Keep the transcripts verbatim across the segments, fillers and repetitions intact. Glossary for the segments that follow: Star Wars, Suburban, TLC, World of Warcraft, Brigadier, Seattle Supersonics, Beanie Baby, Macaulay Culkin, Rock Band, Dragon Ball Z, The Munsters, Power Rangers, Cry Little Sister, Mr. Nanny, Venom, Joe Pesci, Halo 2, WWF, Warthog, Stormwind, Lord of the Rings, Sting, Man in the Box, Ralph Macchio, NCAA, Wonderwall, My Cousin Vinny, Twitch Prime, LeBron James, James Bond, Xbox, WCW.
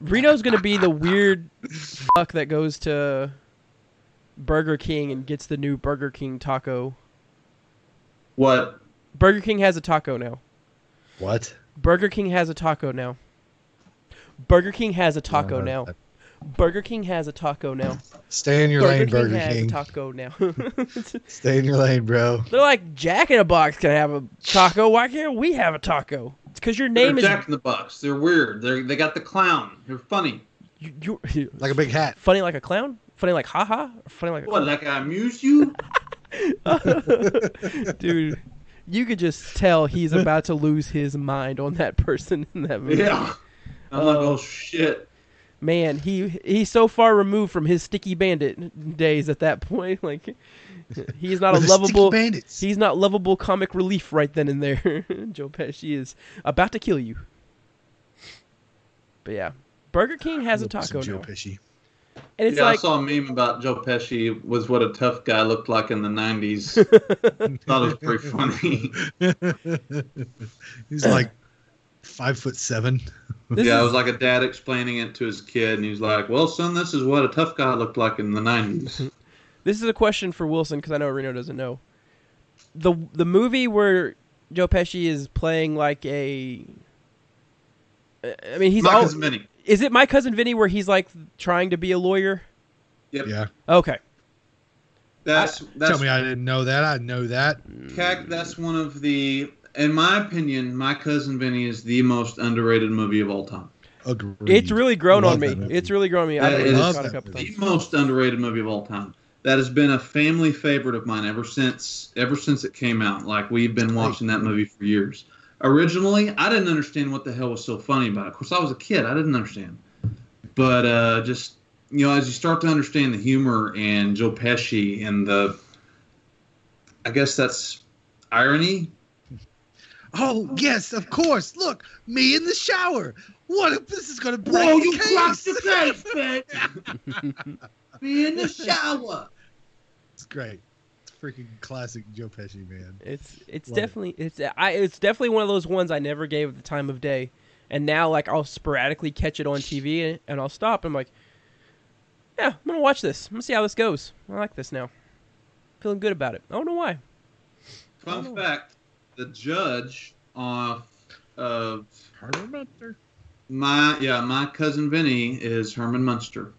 Reno's gonna be the weird fuck that goes to Burger King and gets the new Burger King taco. What? Burger King has a taco now. What? Burger King has a taco now. Burger King has a taco uh, now. Burger King has a taco now. Stay in your Burger lane, King Burger has King. A taco now. Stay in your lane, bro. They're like, Jack in the Box can have a taco. Why can't we have a taco? It's because your name They're is Jack in the Box. They're weird. They they got the clown. They're funny. You, you like a big hat. Funny like a clown. Funny like haha. Funny like a what? Clown? Like I amuse you, dude. You could just tell he's about to lose his mind on that person in that movie. Yeah. I'm uh, like, oh shit. Man, he he's so far removed from his Sticky Bandit days at that point. Like, he's not a lovable. He's not lovable comic relief right then and there. Joe Pesci is about to kill you. But yeah, Burger King has a taco now. Joe Pesci. And it's yeah, like, I saw a meme about Joe Pesci was what a tough guy looked like in the nineties. Thought it was pretty funny. He's like five foot seven. This yeah, is... it was like a dad explaining it to his kid, and he was like, well, son, this is what a tough guy looked like in the nineties. This is a question for Wilson, because I know Reno doesn't know. The the movie where Joe Pesci is playing like a... I mean, he's... My all... Cousin Vinny. Is it My Cousin Vinny where he's like trying to be a lawyer? Yep. Yeah. Okay. That's, I, that's Tell me I didn't know that. I know that. Cack, that's one of the... In my opinion, My Cousin Vinny is the most underrated movie of all time. Agreed. It's really grown on me. It's really grown on me. I love that movie. The most underrated movie of all time. That has been a family favorite of mine ever since ever since it came out. Like, we've been watching that movie for years. Originally, I didn't understand what the hell was so funny about it. Of course, I was a kid. I didn't understand. But uh, just, you know, as you start to understand the humor and Joe Pesci and the, I guess that's irony. Oh, yes, of course. Look, me in the shower. What if this is going to break Whoa, the you case? You cracked the case, man. Me in the shower. It's great. It's freaking classic Joe Pesci, man. It's it's Love definitely it. it's I it's definitely one of those ones I never gave the time of day. And now, like, I'll sporadically catch it on T V and, and I'll stop. I'm like, yeah, I'm going to watch this. I'm going to see how this goes. I like this now. Feeling good about it. I don't know why. Fun know fact. Why. The judge of uh, Herman Munster. My yeah, My Cousin Vinny is Herman Munster.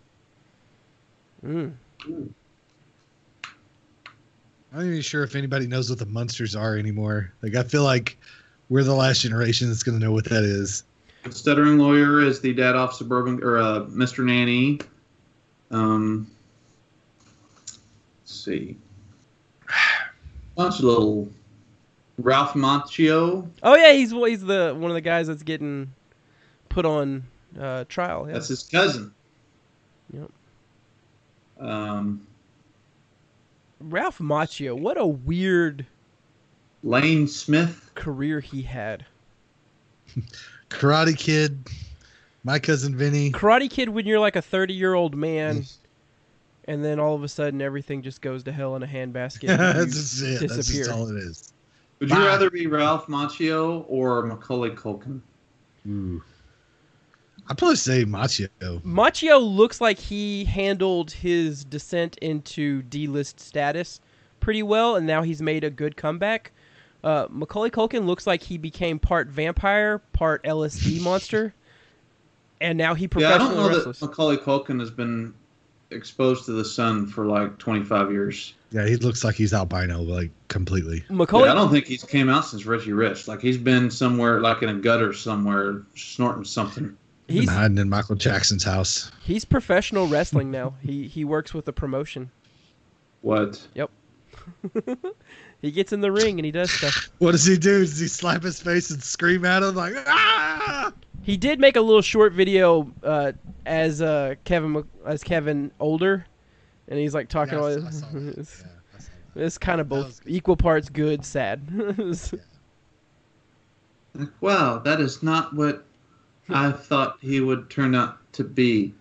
Mm. I'm not even sure if anybody knows what the Munsters are anymore. Like, I feel like we're the last generation that's going to know what that is. The stuttering lawyer is the dad off Suburban or uh, Mister Nanny. Um, let's see, bunch of little. Ralph Macchio. Oh yeah, he's he's the one of the guys that's getting put on uh, trial. Yeah. That's his cousin. Yep. Um. Ralph Macchio, what a weird Lane Smith career he had. Karate Kid, My Cousin Vinny. Karate Kid, when you're like a thirty-year-old man. And then all of a sudden everything just goes to hell in a handbasket. That's it. Disappear. That's just all it is. Would you Bye. rather be Ralph Macchio or Macaulay Culkin? Ooh. I'd probably say Macchio. Macchio looks like he handled his descent into D-list status pretty well, and now he's made a good comeback. Uh, Macaulay Culkin looks like he became part vampire, part L S D monster, and now he professionally wrestles. Yeah, I don't know that Macaulay Culkin has been exposed to the sun for like twenty-five years. Yeah, he looks like he's albino, like completely. Macaulay, yeah, I don't think he's came out since Richie Rich. Like, he's been somewhere, like in a gutter somewhere, snorting something. He's been hiding in Michael Jackson's house. He's professional wrestling now. he he works with a promotion. What? Yep. He gets in the ring and he does stuff. What does he do? Does he slap his face and scream at him like, ah? He did make a little short video uh, as uh, Kevin as Kevin older. And he's like talking yeah, all this. It's, yeah, it's kind of both equal parts good, sad. Yeah. Wow, that is not what I thought he would turn out to be.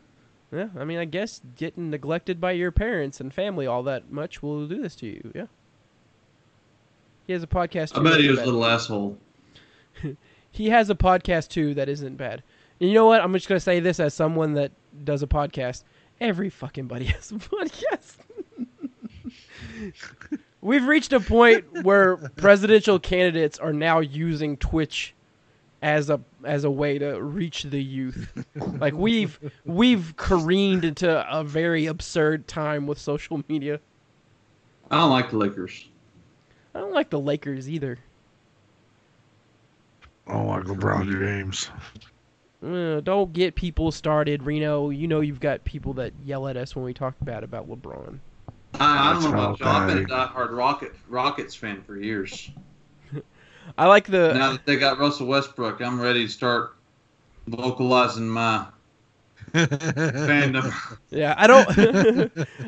Yeah, I mean, I guess getting neglected by your parents and family all that much will do this to you, yeah. He has a podcast, too. I bet he was a little asshole. He has a podcast, too, that isn't bad. And you know what? I'm just going to say this as someone that does a podcast. Every fucking buddy has a podcast. We've reached a point where presidential candidates are now using Twitch as a as a way to reach the youth. Like we've we've careened into a very absurd time with social media. I don't like the Lakers. I don't like the Lakers either. I don't like LeBron James. Uh, don't get people started, Reno. You know you've got people that yell at us when we talk bad about LeBron. I, I don't know about y'all. I've been a diehard Rocket, Rockets fan for years. I like the... Now that they got Russell Westbrook, I'm ready to start vocalizing my fandom. Yeah, I don't...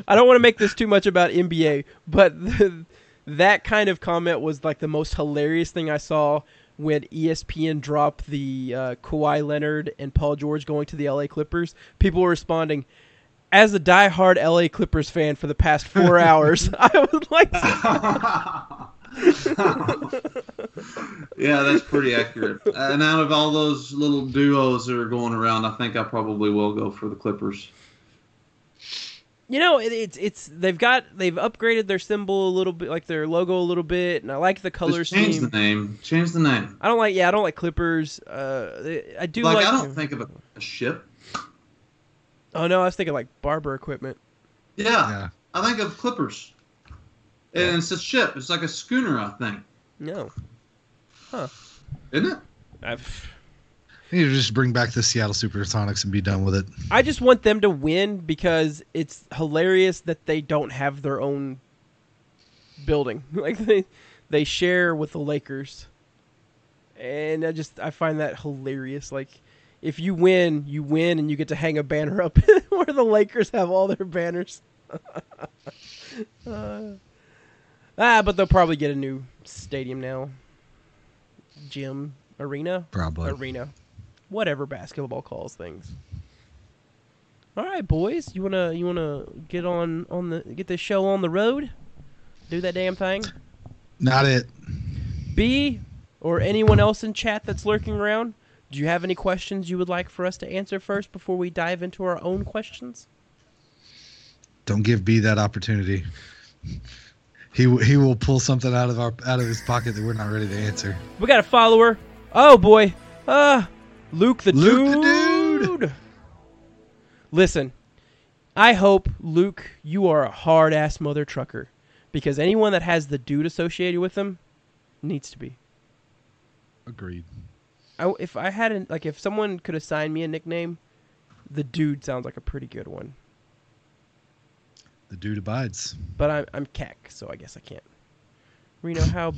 I don't want to make this too much about N B A, but the, that kind of comment was like the most hilarious thing I saw when E S P N dropped the uh, Kawhi Leonard and Paul George going to the L A Clippers. People were responding... As a diehard L A Clippers fan for the past four hours, I would like to... Yeah, that's pretty accurate. And out of all those little duos that are going around, I think I probably will go for the Clippers. You know, it, it's it's they've got they've upgraded their symbol a little bit, like their logo a little bit, and I like the colors. Change theme. the name. Change the name. I don't like. Yeah, I don't like Clippers. Uh, I do like. like I don't think of a, a ship. Oh, no, I was thinking, like, barber equipment. Yeah, yeah. I think of Clippers. And yeah. It's a ship. It's like a schooner, I think. No. Huh. Isn't it? I've... You need to just bring back the Seattle Supersonics and be done with it. I just want them to win because it's hilarious that they don't have their own building. Like, they, they share with the Lakers. And I just, I find that hilarious, like... If you win, you win, and you get to hang a banner up where the Lakers have all their banners. uh, ah, but they'll probably get a new stadium now. Gym, arena, probably arena, whatever basketball calls things. All right, boys, you wanna you wanna get on on the get this show on the road? Do that damn thing. Not it. B or anyone else in chat that's lurking around. Do you have any questions you would like for us to answer first before we dive into our own questions? Don't give B that opportunity. He he will pull something out of our out of his pocket that we're not ready to answer. We got a follower. Oh boy, uh, Luke the Luke dude. the dude. Listen, I hope Luke, you are a hard ass mother trucker, because anyone that has the dude associated with them needs to be. Agreed. I, if I hadn't, like, if someone could assign me a nickname, the dude sounds like a pretty good one. The dude abides. But I'm I'm C A C, so I guess I can't. Reno, how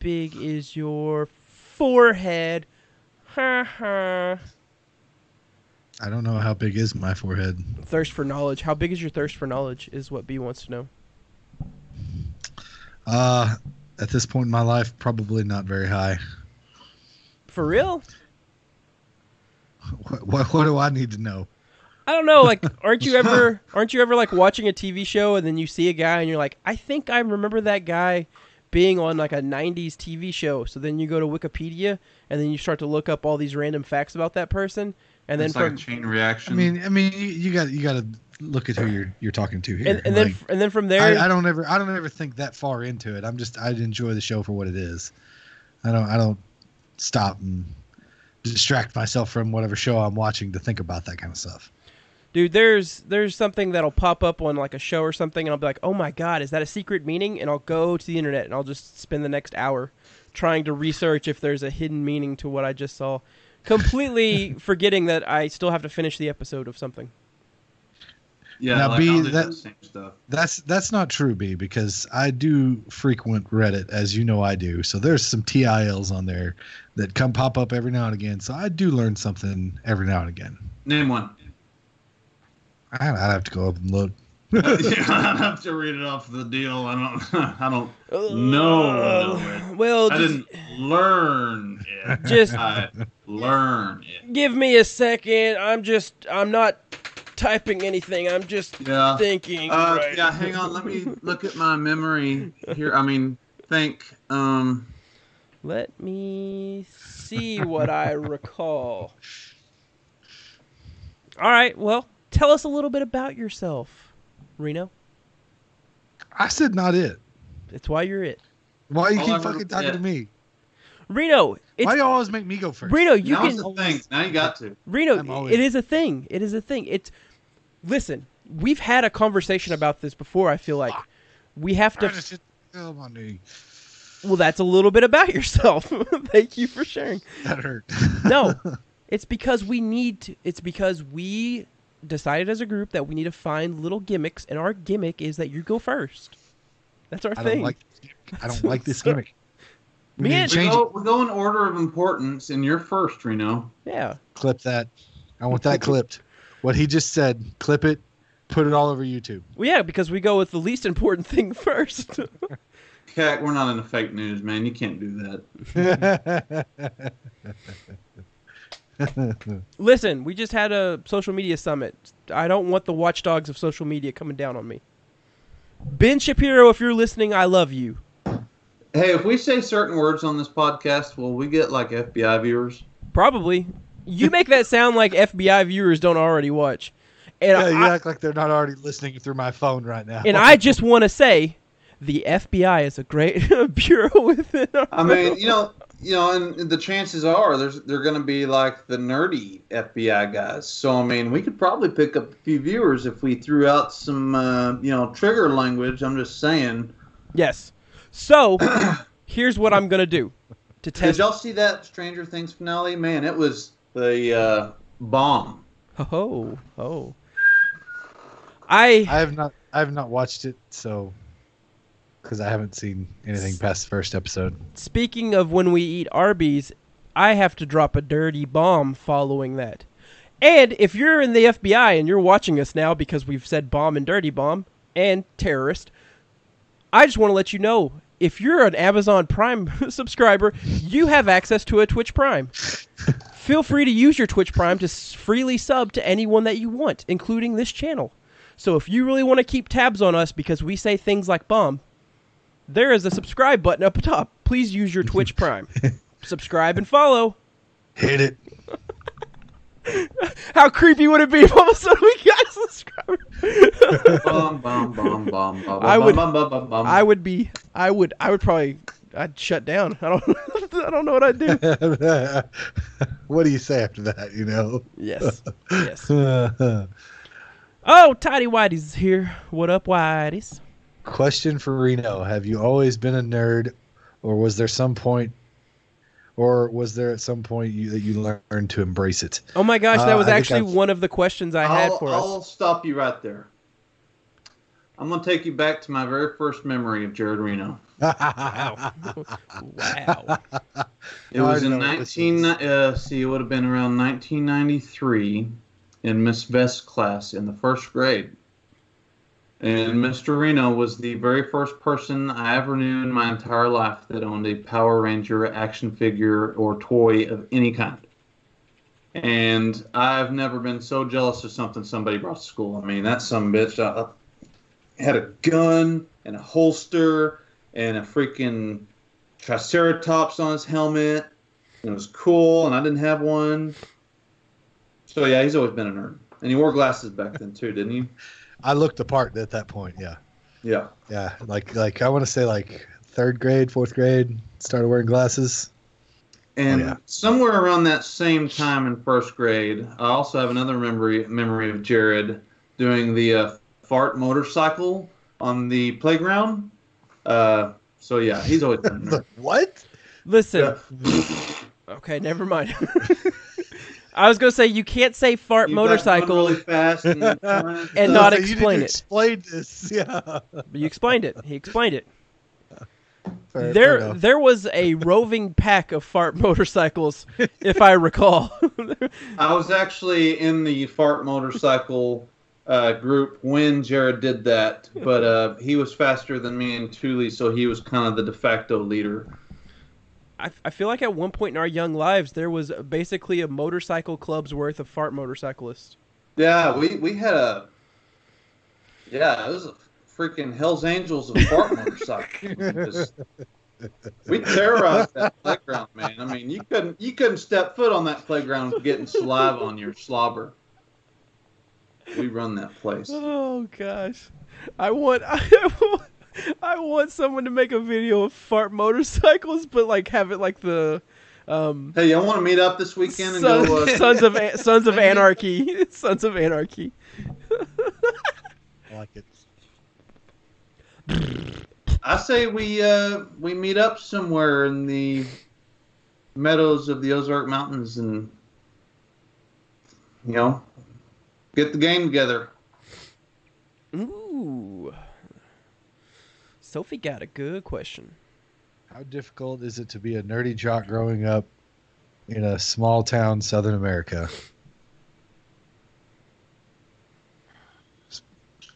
big is your forehead? Ha ha. I don't know how big is my forehead. Thirst for knowledge. How big is your thirst for knowledge is what B wants to know. Uh, at this point in my life, probably not very high. For real? What, what what do I need to know? I don't know. Like, aren't you ever aren't you ever like watching a T V show and then you see a guy and you're like, I think I remember that guy being on like a nineties T V show. So then you go to Wikipedia and then you start to look up all these random facts about that person. And it's then like from, a chain reaction. I mean, I mean, you got you got to look at who you're you're talking to here. And, and like, then and then from there, I, I don't ever I don't ever think that far into it. I'm just I enjoy the show for what it is. I don't I don't. stop and distract myself from whatever show I'm watching to think about that kind of stuff. Dude, there's there's something that'll pop up on like a show or something, and I'll be like, oh my god, is that a secret meaning? And I'll go to the internet, and I'll just spend the next hour trying to research if there's a hidden meaning to what I just saw, completely forgetting that I still have to finish the episode of something. Yeah, now, like B, that, same stuff. that's that's not true, B, because I do frequent Reddit, as you know I do. So there's some T I Ls on there that come pop up every now and again. So I do learn something every now and again. Name one. I, I'd have to go up and look. Yeah, I'd have to read it off the deal. I don't. I don't uh, know. know it. Well, I just, didn't learn it. Just I learn it. Give me a second. I'm just. I'm not. typing anything. I'm just yeah. thinking. Uh, right. Yeah, hang on. Let me look at my memory here. I mean, think. Um... Let me see what I recall. All right. Well, tell us a little bit about yourself, Reno. I said not it. That's why you're it. Why do you All keep ever, fucking talking yeah. to me? Reno. It's, why do you always make me go first? Reno, you now can... Now it's a thing. Now you got to. Reno, always... it is a thing. It is a thing. It's... Listen, we've had a conversation about this before, I feel like. We have to... I just hit my knee. Well, that's a little bit about yourself. Thank you for sharing. That hurt. No. It's because we need to... It's because we decided as a group that we need to find little gimmicks, and our gimmick is that you go first. That's our I thing. Don't like, I don't like this gimmick. We, Man, we, go, we go in order of importance, and you're first, Reno. Yeah. Clip that. I want that clipped. What he just said, clip it, put it all over YouTube. Well, yeah, because we go with the least important thing first. Heck, we're not in the fake news, man. You can't do that. Listen, we just had a social media summit. I don't want the watchdogs of social media coming down on me. Ben Shapiro, if you're listening, I love you. Hey, if we say certain words on this podcast, will we get, like, F B I viewers? Probably. You make that sound like F B I viewers don't already watch. And yeah, you I, act like they're not already listening through my phone right now. And I just want to say, the F B I is a great bureau within our I mean, world. you know, you know, and the chances are there's they're going to be, like, the nerdy F B I guys. So, I mean, we could probably pick up a few viewers if we threw out some, uh, you know, trigger language. I'm just saying. Yes. So, here's what I'm going to do. To test. Did y'all see that Stranger Things finale? Man, it was the uh, bomb. Oh, oh. I I have not I have not watched it, so because I haven't seen anything past the first episode. Speaking of when we eat Arby's, I have to drop a dirty bomb following that. And if you're in the F B I and you're watching us now because we've said bomb and dirty bomb and terrorist, I just want to let you know, if you're an Amazon Prime subscriber, you have access to a Twitch Prime. Feel free to use your Twitch Prime to freely sub to anyone that you want, including this channel. So if you really want to keep tabs on us because we say things like bomb, there is a subscribe button up top. Please use your Twitch Prime. Subscribe and follow. Hit it. How creepy would it be if all of a sudden we got subscribers? Bum, bum, bum, bum, bum, I would, bum, bum, bum, bum. I would be, I would, I would probably, I'd shut down. I don't, I don't know what I'd do. What do you say after that? You know? Yes. Yes. Oh, Tidy Whitey's here. What up, Whitey's? Question for Reno: have you always been a nerd, or was there some point? Or was there at some point you, that you learned to embrace it? Oh, my gosh. That was uh, actually one of the questions I I'll, had for I'll us. I'll stop you right there. I'm going to take you back to my very first memory of Jared Reno. Wow. Wow. It was in nineteen... Uh, see, it would have been around nineteen ninety-three in Miss Vest's class in the first grade. And Mister Reno was the very first person I ever knew in my entire life that owned a Power Ranger action figure or toy of any kind. And I've never been so jealous of something somebody brought to school. I mean, that some bitch I had a gun and a holster and a freaking triceratops on his helmet. And it was cool, and I didn't have one. So, yeah, he's always been a nerd. And he wore glasses back then, too, didn't he? I looked the part at that point, yeah. Yeah. Yeah, like, like I want to say like third grade, fourth grade, started wearing glasses. And yeah. somewhere around that same time in first grade, I also have another memory memory of Jared doing the uh, fart motorcycle on the playground. Uh, so, yeah, he's always been there. What? Listen. Yeah. Okay, never mind. I was going to say, you can't say fart you motorcycle really fast and, and so not explain you didn't it. Explain this. Yeah. But you explained it. He explained it. Fair, there fair there was a roving pack of fart motorcycles, if I recall. I was actually in the fart motorcycle uh, group when Jared did that, but uh, he was faster than me and Thule, so he was kind of the de facto leader. I feel like at one point in our young lives, there was basically a motorcycle club's worth of fart motorcyclists. Yeah, we, we had a, yeah, it was a freaking Hell's Angels apartment or something. Just, we terrorized that playground, man. I mean, you couldn't you couldn't step foot on that playground getting saliva on your slobber. We run that place. Oh gosh, I want I want I want someone to make a video of fart motorcycles, but like have it like the. Um, hey, y'all want to meet up this weekend and son, go? Uh, Sons of Sons of Anarchy, Sons of Anarchy. I like it. I say we uh, we meet up somewhere in the meadows of the Ozark Mountains and you know get the game together. Ooh, Sophie got a good question. How difficult is it to be a nerdy jock growing up in a small town, Southern America? It's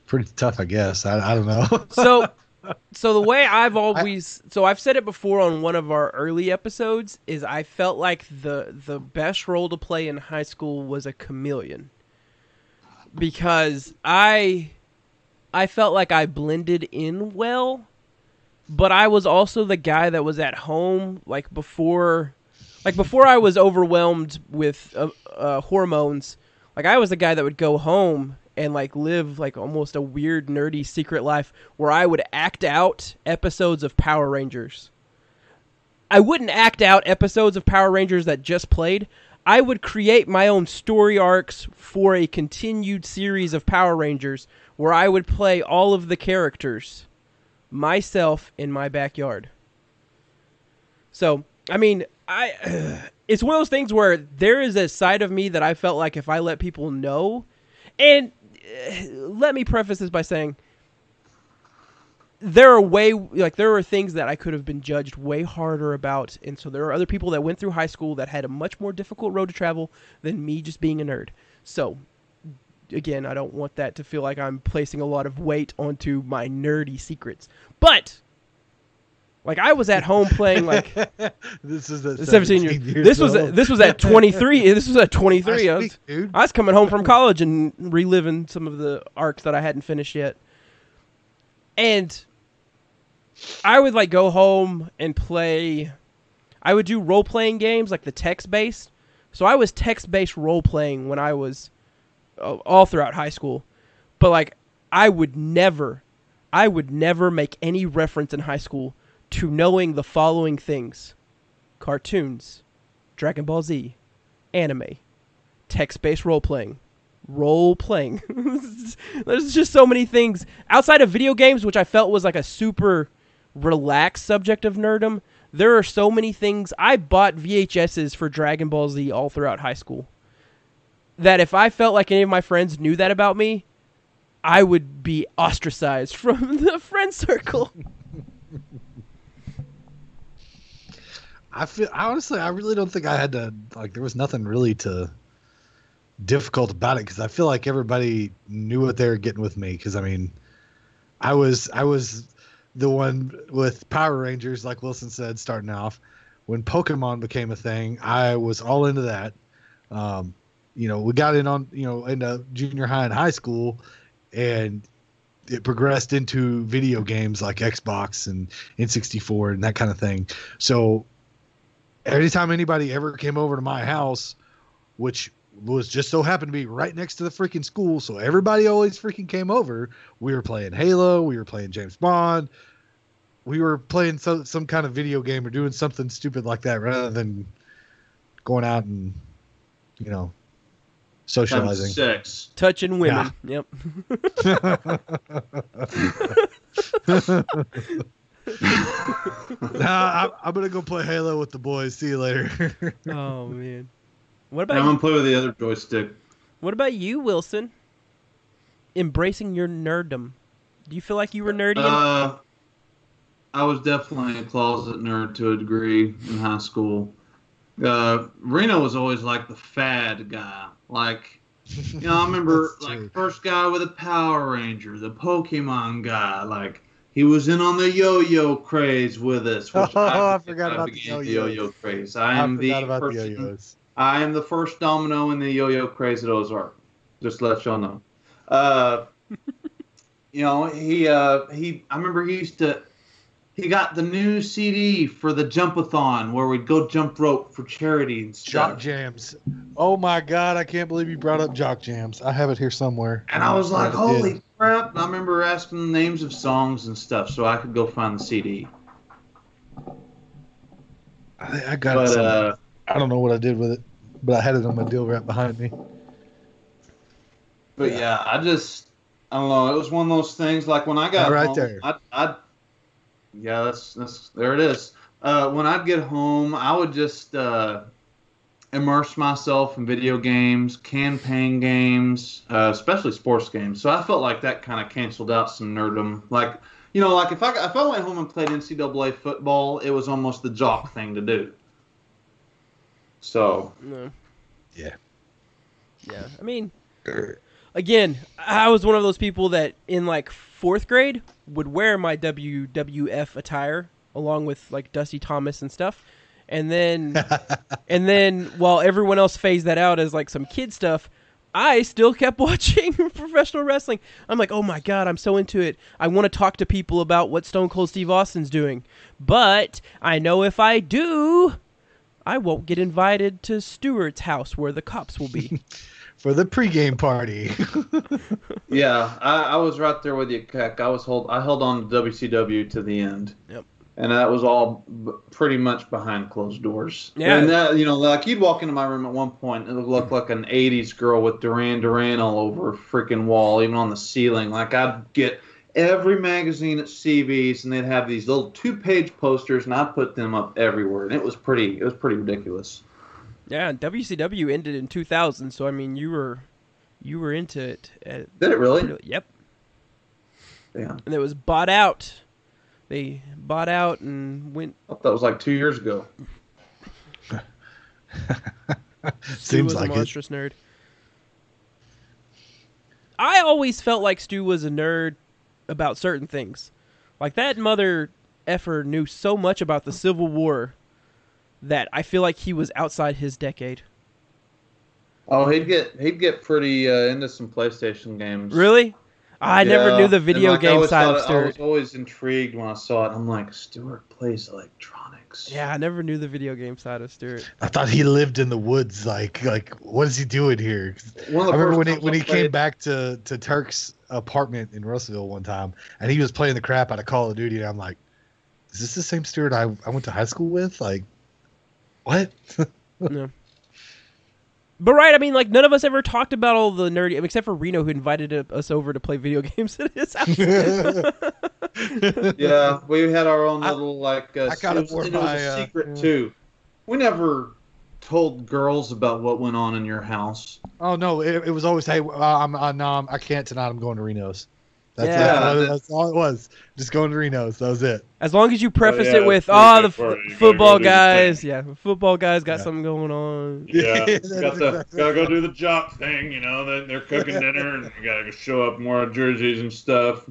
pretty tough, I guess. I, I don't know. so, so the way I've always, I, so I've said it before on one of our early episodes, is I felt like the the best role to play in high school was a chameleon, because I, I felt like I blended in well. But I was also the guy that was at home, like before, like before I was overwhelmed with uh, uh, hormones. Like I was the guy that would go home and like live like almost a weird nerdy secret life where I would act out episodes of Power Rangers. I wouldn't act out episodes of Power Rangers that just played. I would create my own story arcs for a continued series of Power Rangers where I would play all of the characters myself in my backyard. So, I mean, I it's one of those things where there is a side of me that I felt like if I let people know, and let me preface this by saying there are way like there are things that I could have been judged way harder about, and so there are other people that went through high school that had a much more difficult road to travel than me just being a nerd. So, again, I don't want that to feel like I'm placing a lot of weight onto my nerdy secrets. But, like, I was at home playing, like, this is at seventeen years, this was at, this was at twenty-three. This was at twenty-three. I, speak, I, was, I was coming home from college and reliving some of the arcs that I hadn't finished yet. And I would, like, go home and play. I would do role-playing games, like the text-based. So I was text-based role-playing when I was all throughout high school, but like I would never, I would never make any reference in high school to knowing the following things: cartoons, Dragon Ball Z, anime, text-based role-playing, role-playing. There's just so many things outside of video games, which I felt was like a super relaxed subject of nerdom. There are so many things. I bought V H Ses for Dragon Ball Z all throughout high school, that if I felt like any of my friends knew that about me, I would be ostracized from the friend circle. I feel I honestly, I really don't think I had to, like, there was nothing really to difficult about it, because I feel like everybody knew what they were getting with me. Because I mean, I was I was the one with Power Rangers, like Wilson said, starting off when Pokemon became a thing. I was all into that. Um, You know, we got in on, you know, in uh, junior high and high school, and it progressed into video games like Xbox and N sixty-four and that kind of thing. So anytime anybody ever came over to my house, which was just so happened to be right next to the freaking school, so everybody always freaking came over. We were playing Halo. We were playing James Bond. We were playing so, some kind of video game or doing something stupid like that rather than going out and, you know, socializing, sex, touching women. Yeah. Yep. Nah, I, I'm gonna go play Halo with the boys. See you later. Oh man, what about? I'm gonna play with the other joystick. What about you, Wilson? Embracing your nerddom. Do you feel like you were nerdy? Uh, I was definitely a closet nerd to a degree in high school. Uh, Reno was always like the fad guy. Like, you know, I remember like first guy with a Power Ranger, the Pokemon guy. Like, he was in on the yo-yo craze with us. Which oh, I, I forgot I about the yo-yo. the yo-yo craze. I, I am the, person, the I am the first domino in the yo-yo craze at Ozark. Just to let y'all know. Uh, you know, he, uh, he, I remember he used to, he got the new C D for the Jumpathon where we'd go jump rope for charity and stuff. Jock Jams. Oh my God, I can't believe you brought up Jock Jams. I have it here somewhere. And I was like, holy crap. And I remember asking the names of songs and stuff so I could go find the C D. I, I got but, it. Uh, I don't know what I did with it, but I had it on my deal rack behind me. But yeah, I just, I don't know. It was one of those things. Like when I got right home, there. I, I, yeah, that's that's there it is. Uh, when I'd get home, I would just uh, immerse myself in video games, campaign games, uh, especially sports games. So I felt like that kind of canceled out some nerddom. Like you know, like if I if I went home and played N C double A football, it was almost the jock thing to do. So no. yeah, yeah. I mean. Again, I was one of those people that in like fourth grade would wear my W W F attire along with like Dusty Thomas and stuff. And then and then while everyone else phased that out as like some kid stuff, I still kept watching professional wrestling. I'm like, oh my God, I'm so into it. I want to talk to people about what Stone Cold Steve Austin's doing. But I know if I do, I won't get invited to Stewart's house where the cops will be. For the pregame party. yeah, I, I was right there with you, Keck. I was hold, I held on to W C W to the end. Yep. And that was all b- pretty much behind closed doors. Yeah. And that, you know, like you'd walk into my room at one point and it looked like an eighties girl with Duran Duran all over a freaking wall, even on the ceiling. Like I'd get every magazine at C V's and they'd have these little two-page posters and I put them up everywhere. And it was pretty, it was pretty ridiculous. Yeah, W C W ended in two thousand, so I mean, you were, you were into it. At, Did it really? really? Yep. Yeah. And it was bought out. They bought out and went. I thought that was like two years ago. Stu was like a monstrous it. nerd. I always felt like Stu was a nerd about certain things, like that mother effer knew so much about the Civil War. That I feel like he was outside his decade. Oh, he'd get he'd get pretty uh, into some PlayStation games. Really? I yeah. never knew the video like, game side of Stuart. I was always intrigued when I saw it. I'm like, Stuart plays electronics. Yeah, I never knew the video game side of Stuart. I thought he lived in the woods. Like, like what is he doing here? I remember when he when he came back to, to Turk's apartment in Russellville one time, and he was playing the crap out of Call of Duty, and I'm like, is this the same Stuart I, I went to high school with? Like. What? no. But right, I mean, like, none of us ever talked about all the nerdy, except for Reno, who invited us over to play video games at his house. yeah, we had our own little, I, like, uh, I gotta it, was, it my, was a secret, uh, too. We never told girls about what went on in your house. Oh, no, it, it was always, hey, I'm, I'm, I'm, I can't tonight, I'm going to Reno's. That's, yeah, it. that's all it was. Just going to Reno's. That was it. As long as you preface oh, yeah, it with, oh, the f- football guys. Yeah, football guys got yeah. something going on. Yeah, yeah got the, exactly. gotta go do the jock thing, you know. They're, they're cooking dinner, and you gotta show up and wear jerseys and stuff.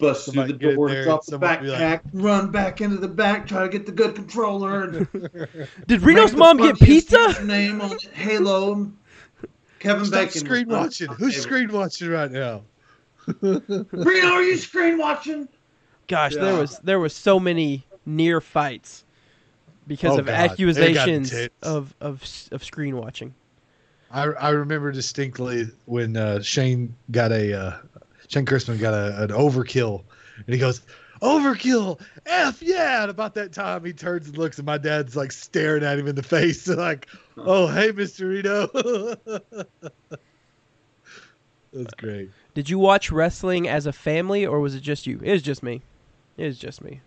Bust through the door, there, drop the backpack, like, run back into the back, try to get the good controller. And Did Reno's mom get pizza? Name on Halo. Kevin Stop Bacon. Screen watching. Who's screen watching right now? Reno, are you screen watching? Gosh, yeah. there was there was so many near fights because oh, of God. accusations of, of of screen watching. I I remember distinctly when uh, Shane got a uh, Shane Christman got a, an overkill, and he goes, "Overkill, F yeah!" And about that time, he turns and looks, and my dad's like staring at him in the face, like, "Oh, hey, Mister Reno." That's great. Did you watch wrestling as a family, or was it just you? It was just me. It was just me.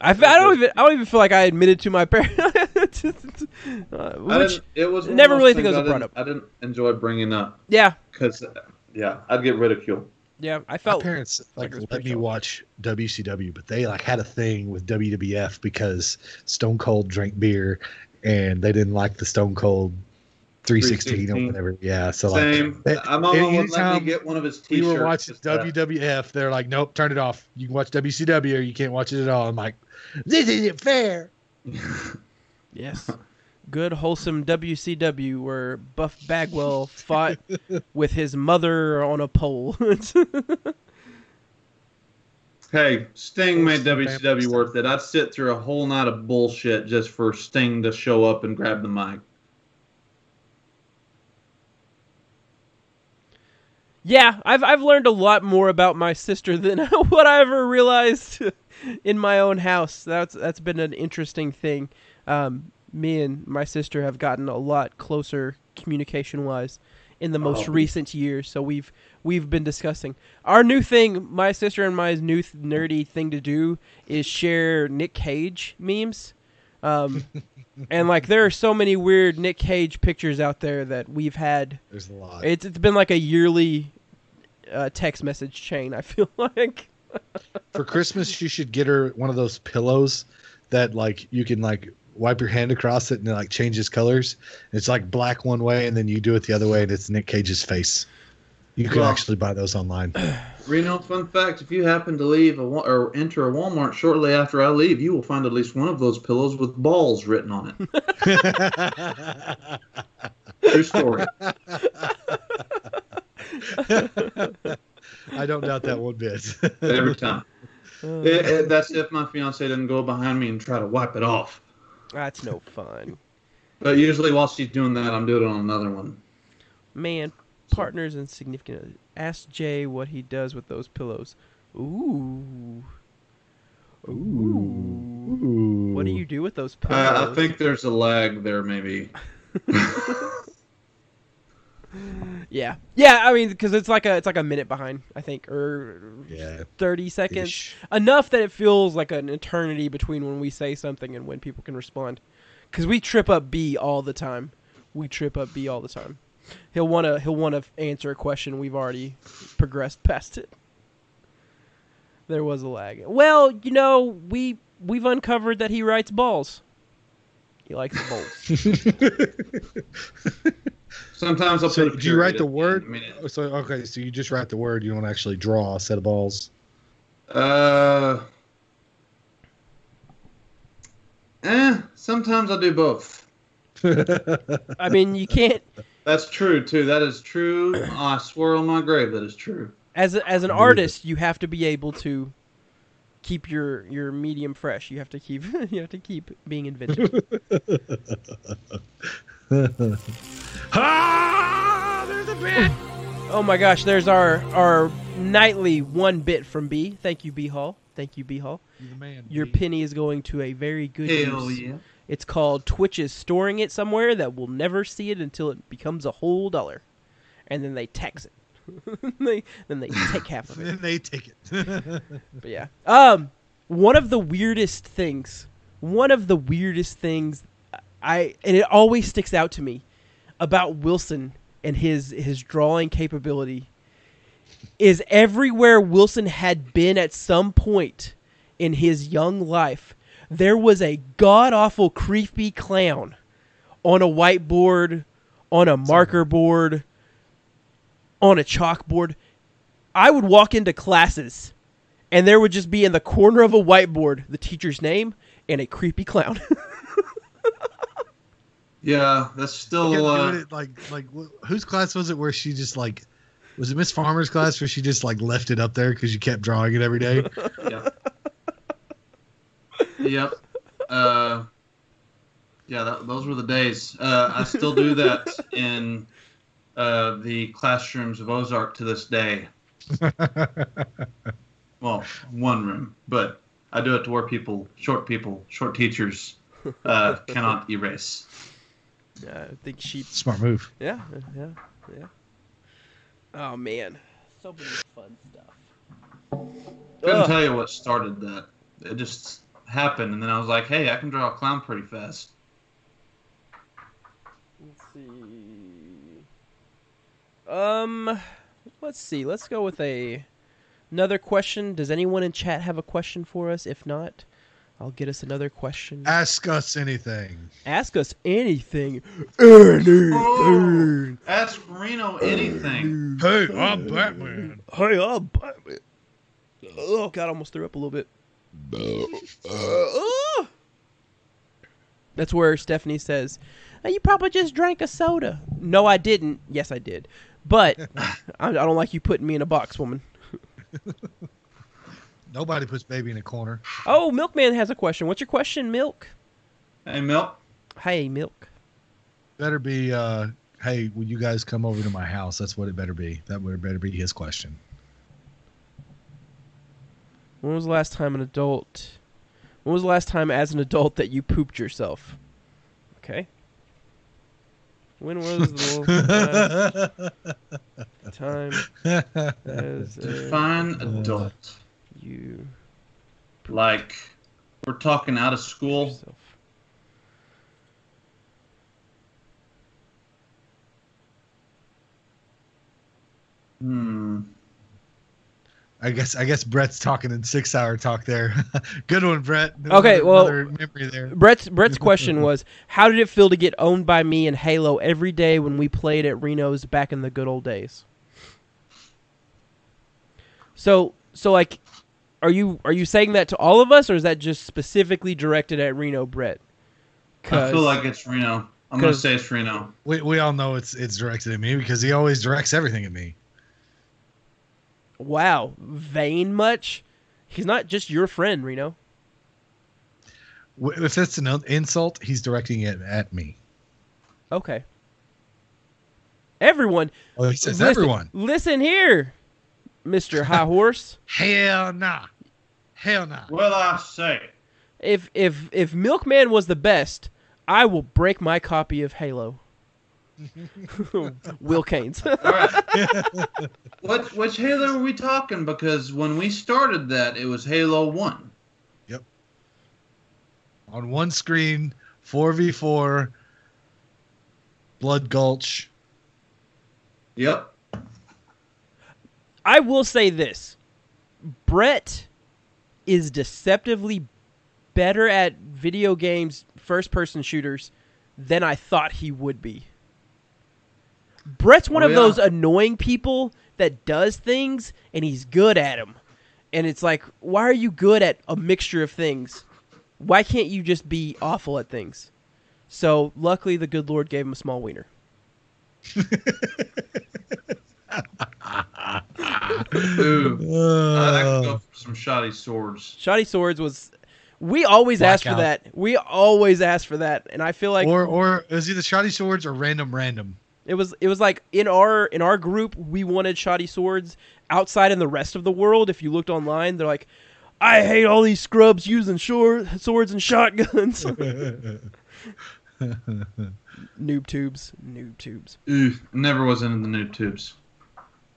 I, I don't even I don't even feel like I admitted to my parents. uh, which it was never really think it was brought up. I didn't enjoy bringing up. Yeah. Because yeah, I'd get ridiculed. Yeah, I felt my parents like let me watch W C W, but they like had a thing with W W F because Stone Cold drank beer, and they didn't like the Stone Cold. three sixteen or whatever. Yeah. So Same. like, I'm almost let me get one of his t-shirts. We were watching W W F. They're like, nope, turn it off. You can watch W C W or you can't watch it at all. I'm like, this isn't fair. yes. good wholesome W C W where Buff Bagwell fought with his mother on a pole. Hey, Sting made W C W worth it. I'd sit through a whole night of bullshit just for Sting to show up and grab the mic. Yeah, I've I've learned a lot more about my sister than what I ever realized in my own house. That's that's been an interesting thing. Um, me and my sister have gotten a lot closer communication-wise in the most oh. recent years. So we've we've been discussing our new thing. My sister and my new th- nerdy thing to do is share Nick Cage memes. Um, and like there are so many weird Nick Cage pictures out there that we've had. There's a lot. It's it's been like a yearly uh, text message chain, I feel like. For Christmas, you should get her one of those pillows that like you can like wipe your hand across it and it like changes colors. It's like black one way and then you do it the other way and it's Nick Cage's face. You can well, actually buy those online. Reno, fun fact, if you happen to leave a, or enter a Walmart shortly after I leave, you will find at least one of those pillows with balls written on it. True story. I don't doubt that one bit. Every time. Uh, it, it, that's if my fiance didn't go behind me and try to wipe it off. That's no fun. But usually while she's doing that, I'm doing it on another one. Man. Partners and significant. Ask Jay what he does with those pillows. Ooh. Ooh. Ooh. What do you do with those pillows? Uh, I think there's a lag there, maybe. yeah. Yeah, I mean, because it's like a it's like a minute behind, I think, or yeah. thirty seconds. Ish. Enough that it feels like an eternity between when we say something and when people can respond. Because we trip up B all the time. We trip up B all the time. He'll want to he'll want to answer a question we've already progressed past it. There was a lag. Well, you know, we we've uncovered that he writes balls. He likes balls. Sometimes I'll so put do you write the word? So okay, so you just write the word, you don't actually draw a set of balls. Uh Eh, sometimes I do both. I mean, you can't. That's true too. That is true. I swear on my grave, that is true. As a, as an artist, you have to be able to keep your, your medium fresh. You have to keep you have to keep being inventive. ah, there's a bit. Oh my gosh, there's our our nightly one bit from B. Thank you, B Hall. Thank you, B Hall. You're the man, B. Your penny is going to a very good Hell use. Yeah. It's called Twitch is storing it somewhere that we'll never see it until it becomes a whole dollar. And then they tax it. they, then they take half of it. Then they take it. But yeah. Um, one of the weirdest things, one of the weirdest things, I and it always sticks out to me about Wilson and his, his drawing capability is everywhere Wilson had been at some point in his young life, there was a god-awful creepy clown on a whiteboard, on a marker board, on a chalkboard. I would walk into classes, and there would just be in the corner of a whiteboard the teacher's name and a creepy clown. yeah, that's still... Uh... Like, like, whose class was it where she just, like... Was it Miss Farmer's class where she just, like, left it up there because you kept drawing it every day? yeah. Yep. Uh, yeah, that, those were the days. Uh, I still do that in uh, the classrooms of Ozark to this day. Well, one room, but I do it to where people, short people, short teachers uh, cannot erase. Yeah, I think she... Smart move. Yeah, yeah, yeah. Oh, man. So many fun stuff. Couldn't Ugh. tell you what started that. It just... happened, and then I was like, hey, I can draw a clown pretty fast. Let's see. Um, let's see. Let's go with a another question. Does anyone in chat have a question for us? If not, I'll get us another question. Ask us anything. Ask us anything. Oh, ask Reno anything. Hey, I'm Batman. Hey, I'm Batman. Oh, God, I almost threw up a little bit. Uh, uh, That's where Stephanie says, oh, you probably just drank a soda. No, I didn't. Yes, I did. But I, I don't like you putting me in a box, woman. Nobody puts baby in a corner. Oh, Milkman has a question. What's your question, Milk? Hey, Milk. Hey, Milk. Better be, uh, hey, will you guys come over to my house? That's what it better be. That would better be his question. When was the last time an adult... When was the last time as an adult that you pooped yourself? Okay. When was the last time, time as Define adult, adult. You like we're talking out of school. Yourself. Hmm. I guess I guess Brett's talking in six hour talk there. Good one, Brett. No okay, well, memory there. Brett's Brett's question was, how did it feel to get owned by me in Halo every day when we played at Reno's back in the good old days? So so like, are you are you saying that to all of us, or is that just specifically directed at Reno, Brett? I feel like it's Reno. I'm gonna say it's Reno. We we all know it's it's directed at me because he always directs everything at me. Wow, vain much? He's not just your friend, Reno. If that's an insult, he's directing it at me. Okay. Everyone. Oh, he says listen, everyone. Listen here, Mister High Horse. Hell nah. Hell nah. Well, I say. If if if Milkman was the best, I will break my copy of Halo. Will Keynes. All right. What which Halo are we talking? Because when we started that, it was Halo one. Yep. On one screen, four v four, Blood Gulch. Yep. I will say this. Brett is deceptively better at video games, first-person shooters, than I thought he would be. Brett's one oh, of yeah. those annoying people that does things, and he's good at them. And it's like, why are you good at a mixture of things? Why can't you just be awful at things? So, luckily, the good Lord gave him a small wiener. Ooh. I can go for some shoddy swords. Shoddy swords was... We always Blackout. ask for that. We always ask for that. And I feel like... Or, or it was either shoddy swords or random random. It was it was like in our in our group we wanted shoddy swords. Outside in the rest of the world, if you looked online, they're like, I hate all these scrubs using shor- swords and shotguns. Noob tubes, noob tubes. Ooh, never was into the noob tubes.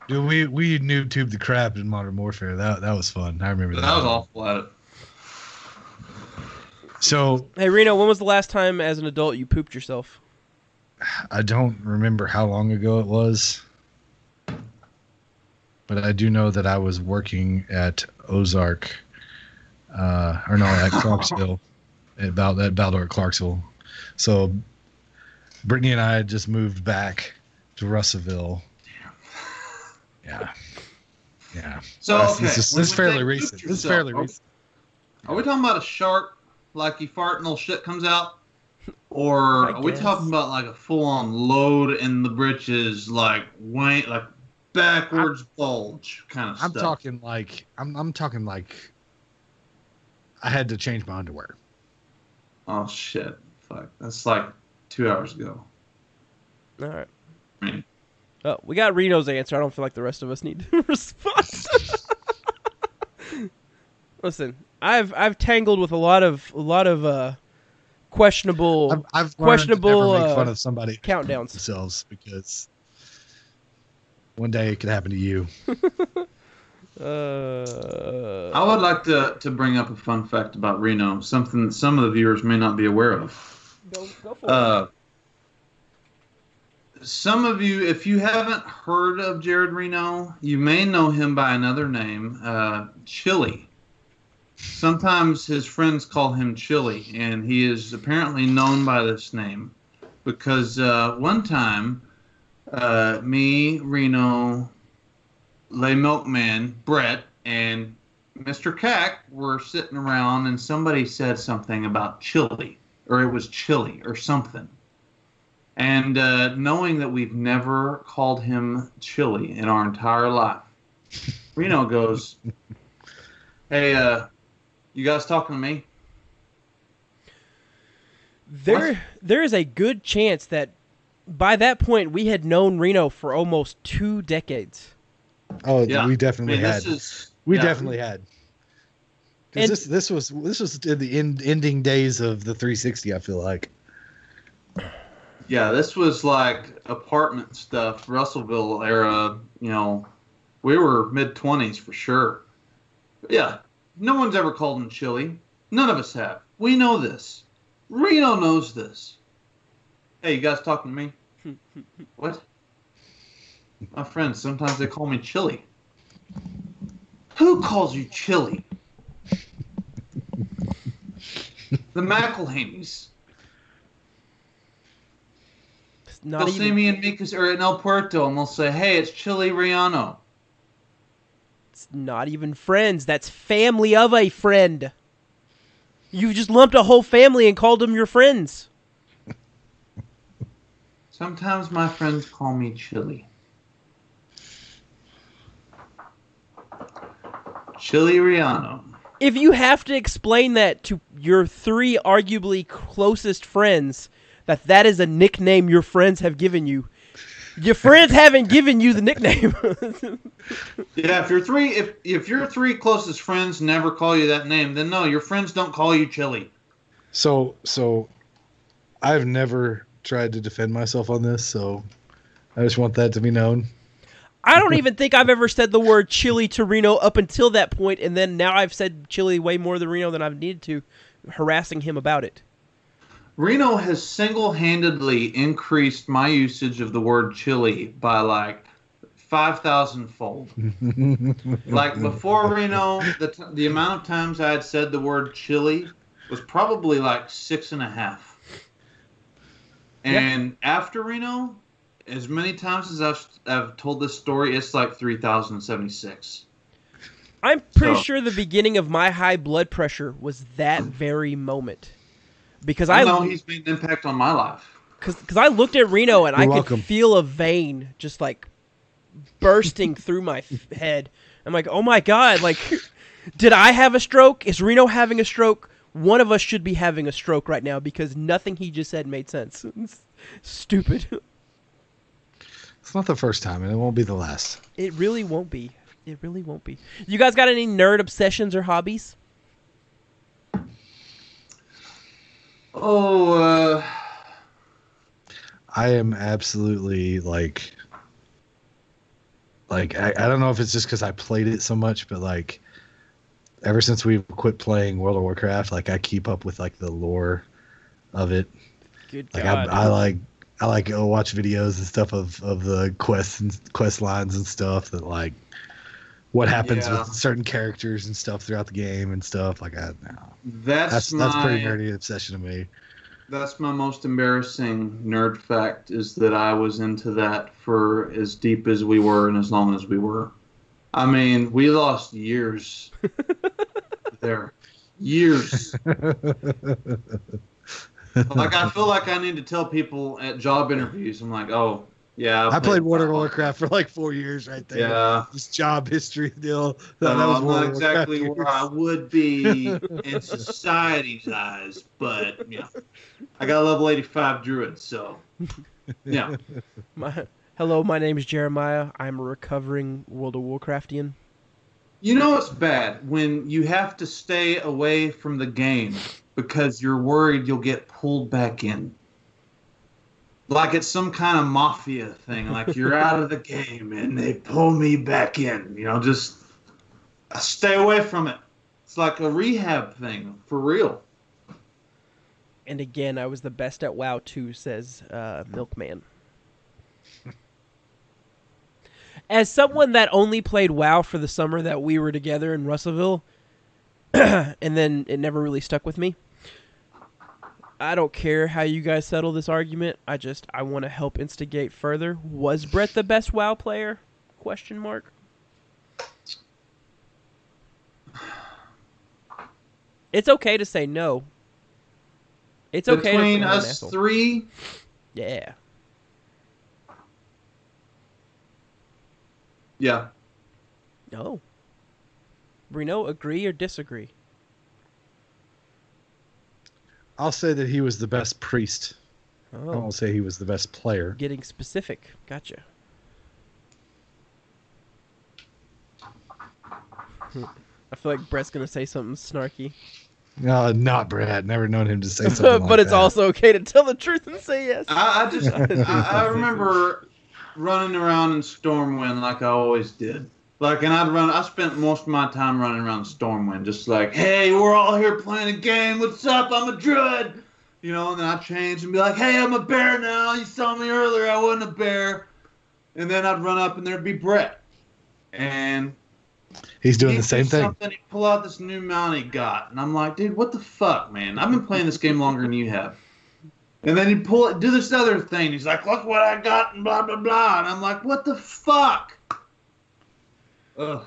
Dude, we we noob tubed the crap in Modern Warfare. That that was fun. I remember that. That was awful at it. So hey Reno, when was the last time as an adult you pooped yourself? I don't remember how long ago it was, but I do know that I was working at Ozark, uh, or no, at Clarksville, at, Bal- at Baldor, Clarksville. So Brittany and I had just moved back to Russellville. Yeah. Yeah. So uh, okay. This is fairly recent. This is fairly recent. Are we talking about a shark, like you fart and little shit comes out? Or I are we guess. talking about like a full-on load in the britches, like wank, like backwards I'm, bulge kind of I'm stuff? I'm talking like I'm I'm talking like I had to change my underwear. Oh shit! Fuck, that's like two hours ago. All right. Mm. Oh, we got Reno's answer. I don't feel like the rest of us need to respond. Listen, I've I've tangled with a lot of a lot of. Uh, Questionable, I've, I've questionable. To never make fun uh, of somebody countdowns themselves because one day it could happen to you. uh, I would like to, to bring up a fun fact about Reno, something that some of the viewers may not be aware of. Go, go for uh, it. Some of you, if you haven't heard of Jared Reno, you may know him by another name, uh, Chili. Sometimes his friends call him Chili, and he is apparently known by this name because uh, one time, uh, me, Reno, Le Milkman, Brett, and Mister Cack were sitting around, and somebody said something about Chili. or it was chilly or something. And uh, knowing that we've never called him Chili in our entire life, Reno goes, hey, uh, you guys talking to me? There, what? There is a good chance that by that point we had known Reno for almost two decades. Oh, yeah. we definitely I mean, had. This is, we yeah. definitely had. And, this this was this was in the end, ending days of the three sixty. I feel like. Yeah, this was like apartment stuff, Russellville era. You know, we were mid twenties for sure. But yeah, no one's ever called him Chili. None of us have. We know this. Reno knows this. Hey, you guys talking to me? What? My friends, sometimes they call me Chili. Who calls you Chili? The McElhaney's. They'll even... see me in Mika's or in El Puerto, and they'll say, hey, it's Chili Riano. It's not even friends. That's family of a friend. You just lumped a whole family and called them your friends. Sometimes my friends call me Chili. Chili Riano. If you have to explain that to your three arguably closest friends, that that is a nickname your friends have given you. Your friends haven't given you the nickname. Yeah, if your three if if your three closest friends never call you that name, then no, your friends don't call you Chili. So so I've never tried to defend myself on this, so I just want that to be known. I don't even think I've ever said the word Chili to Reno up until that point, and then now I've said Chili way more than Reno than I've needed to, harassing him about it. Reno has single-handedly increased my usage of the word chili by like five thousand fold. Like before Reno, the, t- the amount of times I had said the word chili was probably like six and a half. And yep. After Reno, as many times as I've, I've told this story, it's like three thousand seventy-six. I'm pretty so. sure the beginning of my high blood pressure was that very moment. Because I, I know he's made an impact on my life. Because I looked at Reno and You're I welcome. could feel a vein just like bursting through my head. I'm like, oh my God, like, did I have a stroke? Is Reno having a stroke? One of us should be having a stroke right now because nothing he just said made sense. It's stupid. It's not the first time and it won't be the last. It really won't be. It really won't be. You guys got any nerd obsessions or hobbies? Oh, uh... I am absolutely, like... Like, I, I don't know if it's just because I played it so much, but, like, ever since we've quit playing World of Warcraft, like, I keep up with, like, the lore of it. Good God. Like, I, I like... I, like, go watch videos and stuff of, of the quests and quest lines and stuff that, like, what happens yeah. with certain characters and stuff throughout the game and stuff like that. No. That's that's, my, that's pretty nerdy obsession to me. That's my most embarrassing nerd fact is that I was into that for as deep as we were and as long as we were. I mean, we lost years there. Years. Like, I feel like I need to tell people at job interviews, I'm like, oh, yeah, I played, I played World of Warcraft for like four years right there. Yeah. This job history deal. No, that was I'm not exactly where I would be in society's eyes, but yeah, I got a level eighty-five druid, so yeah. My, hello, my name is Jeremiah. I'm a recovering World of Warcraftian. You know it's bad when you have to stay away from the game because you're worried you'll get pulled back in. Like it's some kind of mafia thing. Like you're out of the game and they pull me back in. You know, just stay away from it. It's like a rehab thing for real. And again, I was the best at WoW too, says uh, Milkman. As someone that only played WoW for the summer that we were together in Russellville, and then it never really stuck with me. I don't care how you guys settle this argument. I just, I want to help instigate further. Was Brett the best WoW player? Question mark. It's okay to say no. It's okay between us three. Yeah. Yeah. No. Reno, agree or disagree? I'll say that he was the best priest. Oh. I won't say he was the best player. Getting specific. Gotcha. I feel like Brett's going to say something snarky. No, not Brett. Never known him to say something like that. But it's also okay to tell the truth and say yes. I, I just, I, I remember running around in Stormwind like I always did. Like, and I'd run, I spent most of my time running around Stormwind, just like, hey, we're all here playing a game. What's up? I'm a druid. You know, and then I'd change and be like, hey, I'm a bear now. You saw me earlier. I wasn't a bear. And then I'd run up and there'd be Brett. And he's doing the same thing. He'd pull out this new mount he got. And I'm like, dude, what the fuck, man? I've been playing this game longer than you have. And then he'd pull it, do this other thing. He's like, look what I got and blah, blah, blah. And I'm like, what the fuck? Ugh.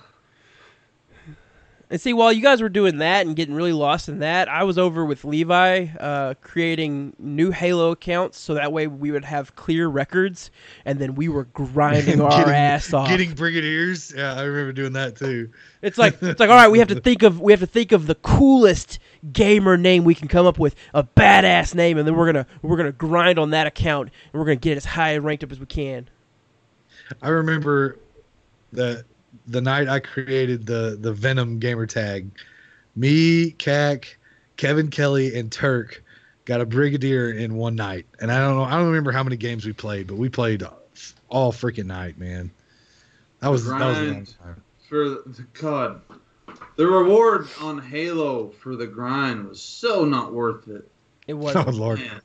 And see, while you guys were doing that and getting really lost in that, I was over with Levi uh, creating new Halo accounts so that way we would have clear records, and then we were grinding our getting, ass off. Getting brigadiers, yeah, I remember doing that too. It's like it's like all right, we have to think of we have to think of the coolest gamer name we can come up with, a badass name, and then we're gonna we're gonna grind on that account and we're gonna get as high ranked up as we can. I remember that. The night I created the, the Venom gamer tag, me, Cac, Kevin Kelly, and Turk got a brigadier in one night. And I don't know, I don't remember how many games we played, but we played all freaking night, man. That was that was long time. For the God, the reward on Halo for the grind was so not worth it. It wasn't. Oh Lord, man.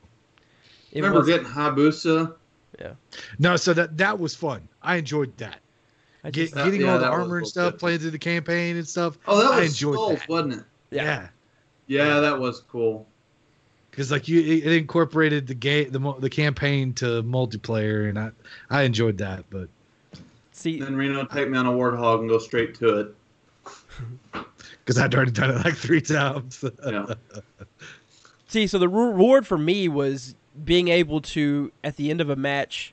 It remember wasn't. Getting Hayabusa? Yeah. No, so that that was fun. I enjoyed that. I just, Get, getting uh, yeah, all the armor and stuff, good. Playing through the campaign and stuff. Oh, that was cool, wasn't it? Yeah. yeah, yeah, that was cool. Because like you, it incorporated the game, the the campaign to multiplayer, and I, I enjoyed that. But see, then Reno take me on a warthog and go straight to it. Because I'd already done it like three times. Yeah. See, so the reward for me was being able to, at the end of a match,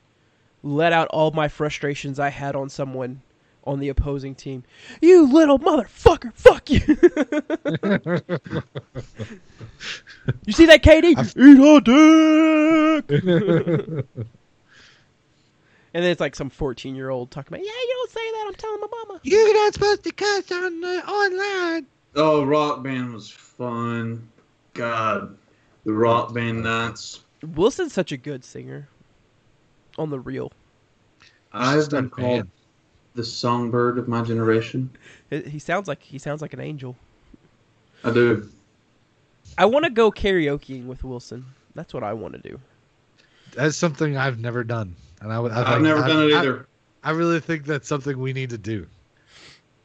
let out all my frustrations I had on someone on the opposing team. You little motherfucker, fuck you. You see that, K D? I've... Eat a dick. And then it's like some fourteen-year-old talking about, yeah, you don't say that, I'm telling my mama. You're not supposed to cuss on uh, online. Oh, Rock Band was fun. God, the Rock Band nuts. Wilson's such a good singer. On the real. I've been called the songbird of my generation. He sounds like he sounds like an angel. I do. I want to go karaokeing with Wilson. That's what I want to do. That's something I've never done, and I would. I've like, never I've, done it either. I, I really think that's something we need to do.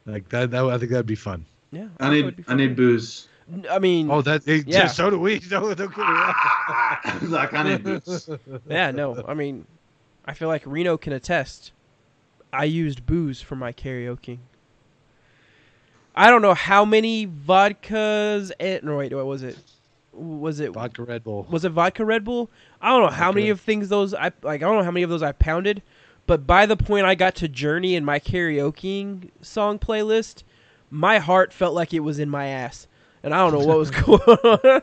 Like that, that I think that'd be fun. Yeah. I, I need. I need booze. I mean, oh, that it, yeah. So do we. No, don't get ah! me wrong. Like I need booze. Yeah. No. I mean. I feel like Reno can attest. I used booze for my karaoke. I don't know how many vodkas. And, no, wait, what was it? Was it vodka Red Bull? Was it vodka Red Bull? I don't know vodka. how many of things those I like. I don't know how many of those I pounded. But by the point I got to Journey in my karaoke song playlist, my heart felt like it was in my ass, and I don't know what was going on.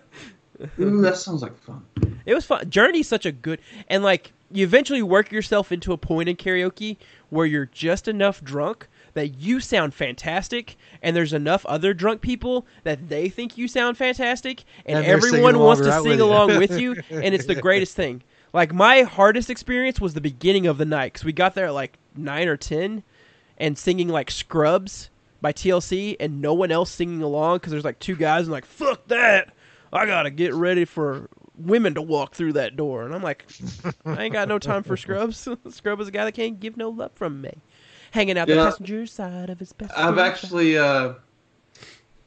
Ooh, that sounds like fun. It was fun. Journey's such a good and like. You eventually work yourself into a point in karaoke where you're just enough drunk that you sound fantastic, and there's enough other drunk people that they think you sound fantastic, and, and everyone wants to sing along with you, and it's the greatest thing. Like, my hardest experience was the beginning of the night, because we got there at, like, nine or ten, and singing, like, Scrubs by T L C, and no one else singing along, because there's, like, two guys, and like, fuck that! I gotta get ready for... women to walk through that door, and I'm like, I ain't got no time for Scrubs. Scrub is a guy that can't give no love from me. Hanging out yeah, the passenger side of his best I've actually, uh,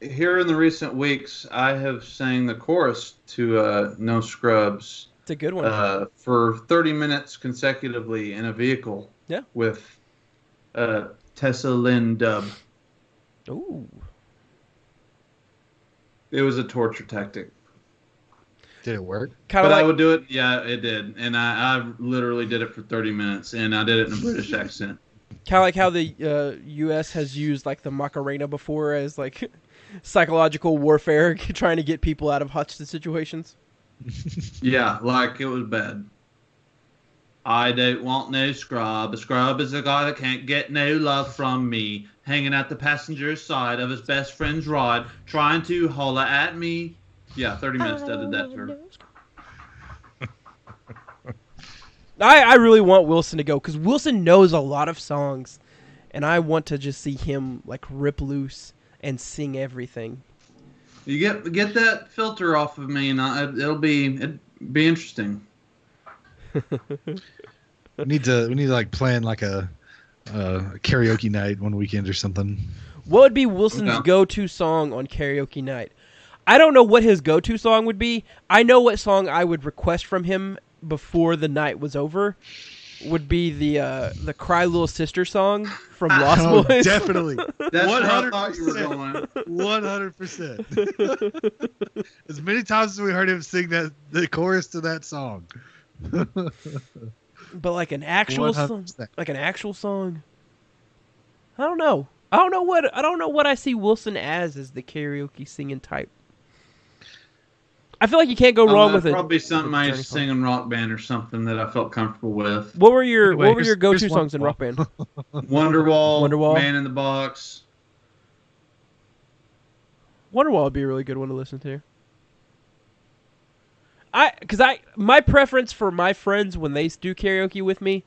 here in the recent weeks, I have sang the chorus to uh, No Scrubs. It's a good one. Uh, for thirty minutes consecutively in a vehicle. Yeah. With uh, Tessa Lynn Dub. Ooh. It was a torture tactic. Did it work? Kind of like I would do it. Yeah, it did. And I, I literally did it for thirty minutes, and I did it in a British accent. Kind of like how the uh, U S has used like the Macarena before as like psychological warfare, trying to get people out of hostage situations. Yeah, like it was bad. I don't want no scrub. A scrub is a guy that can't get no love from me, hanging at the passenger side of his best friend's rod, trying to holler at me. Yeah, thirty minutes I did that turn. I, I really want Wilson to go, because Wilson knows a lot of songs, and I want to just see him like rip loose and sing everything. You get get that filter off of me, and I, it'll be it'll be interesting. we need to we need to like plan like a, uh, a karaoke night one weekend or something. What would be Wilson's okay. go-to song on karaoke night? I don't know what his go-to song would be. I know what song I would request from him before the night was over would be the uh, the Cry Little Sister song from Lost oh, Boys. Definitely. That's what I thought you were going. one hundred percent. As many times as we heard him sing that the chorus to that song. But like an actual song, like an actual song. I don't know. I don't know what I don't know what I see Wilson as as the karaoke singing type. I feel like you can't go wrong uh, with probably it. Probably something I used to sing in Rock Band or something that I felt comfortable with. What were your Wait, What were your go-to songs in Rock Band? Wonderwall, Wonderwall, Man in the Box. Wonderwall would be a really good one to listen to. I, because I, my preference for my friends when they do karaoke with me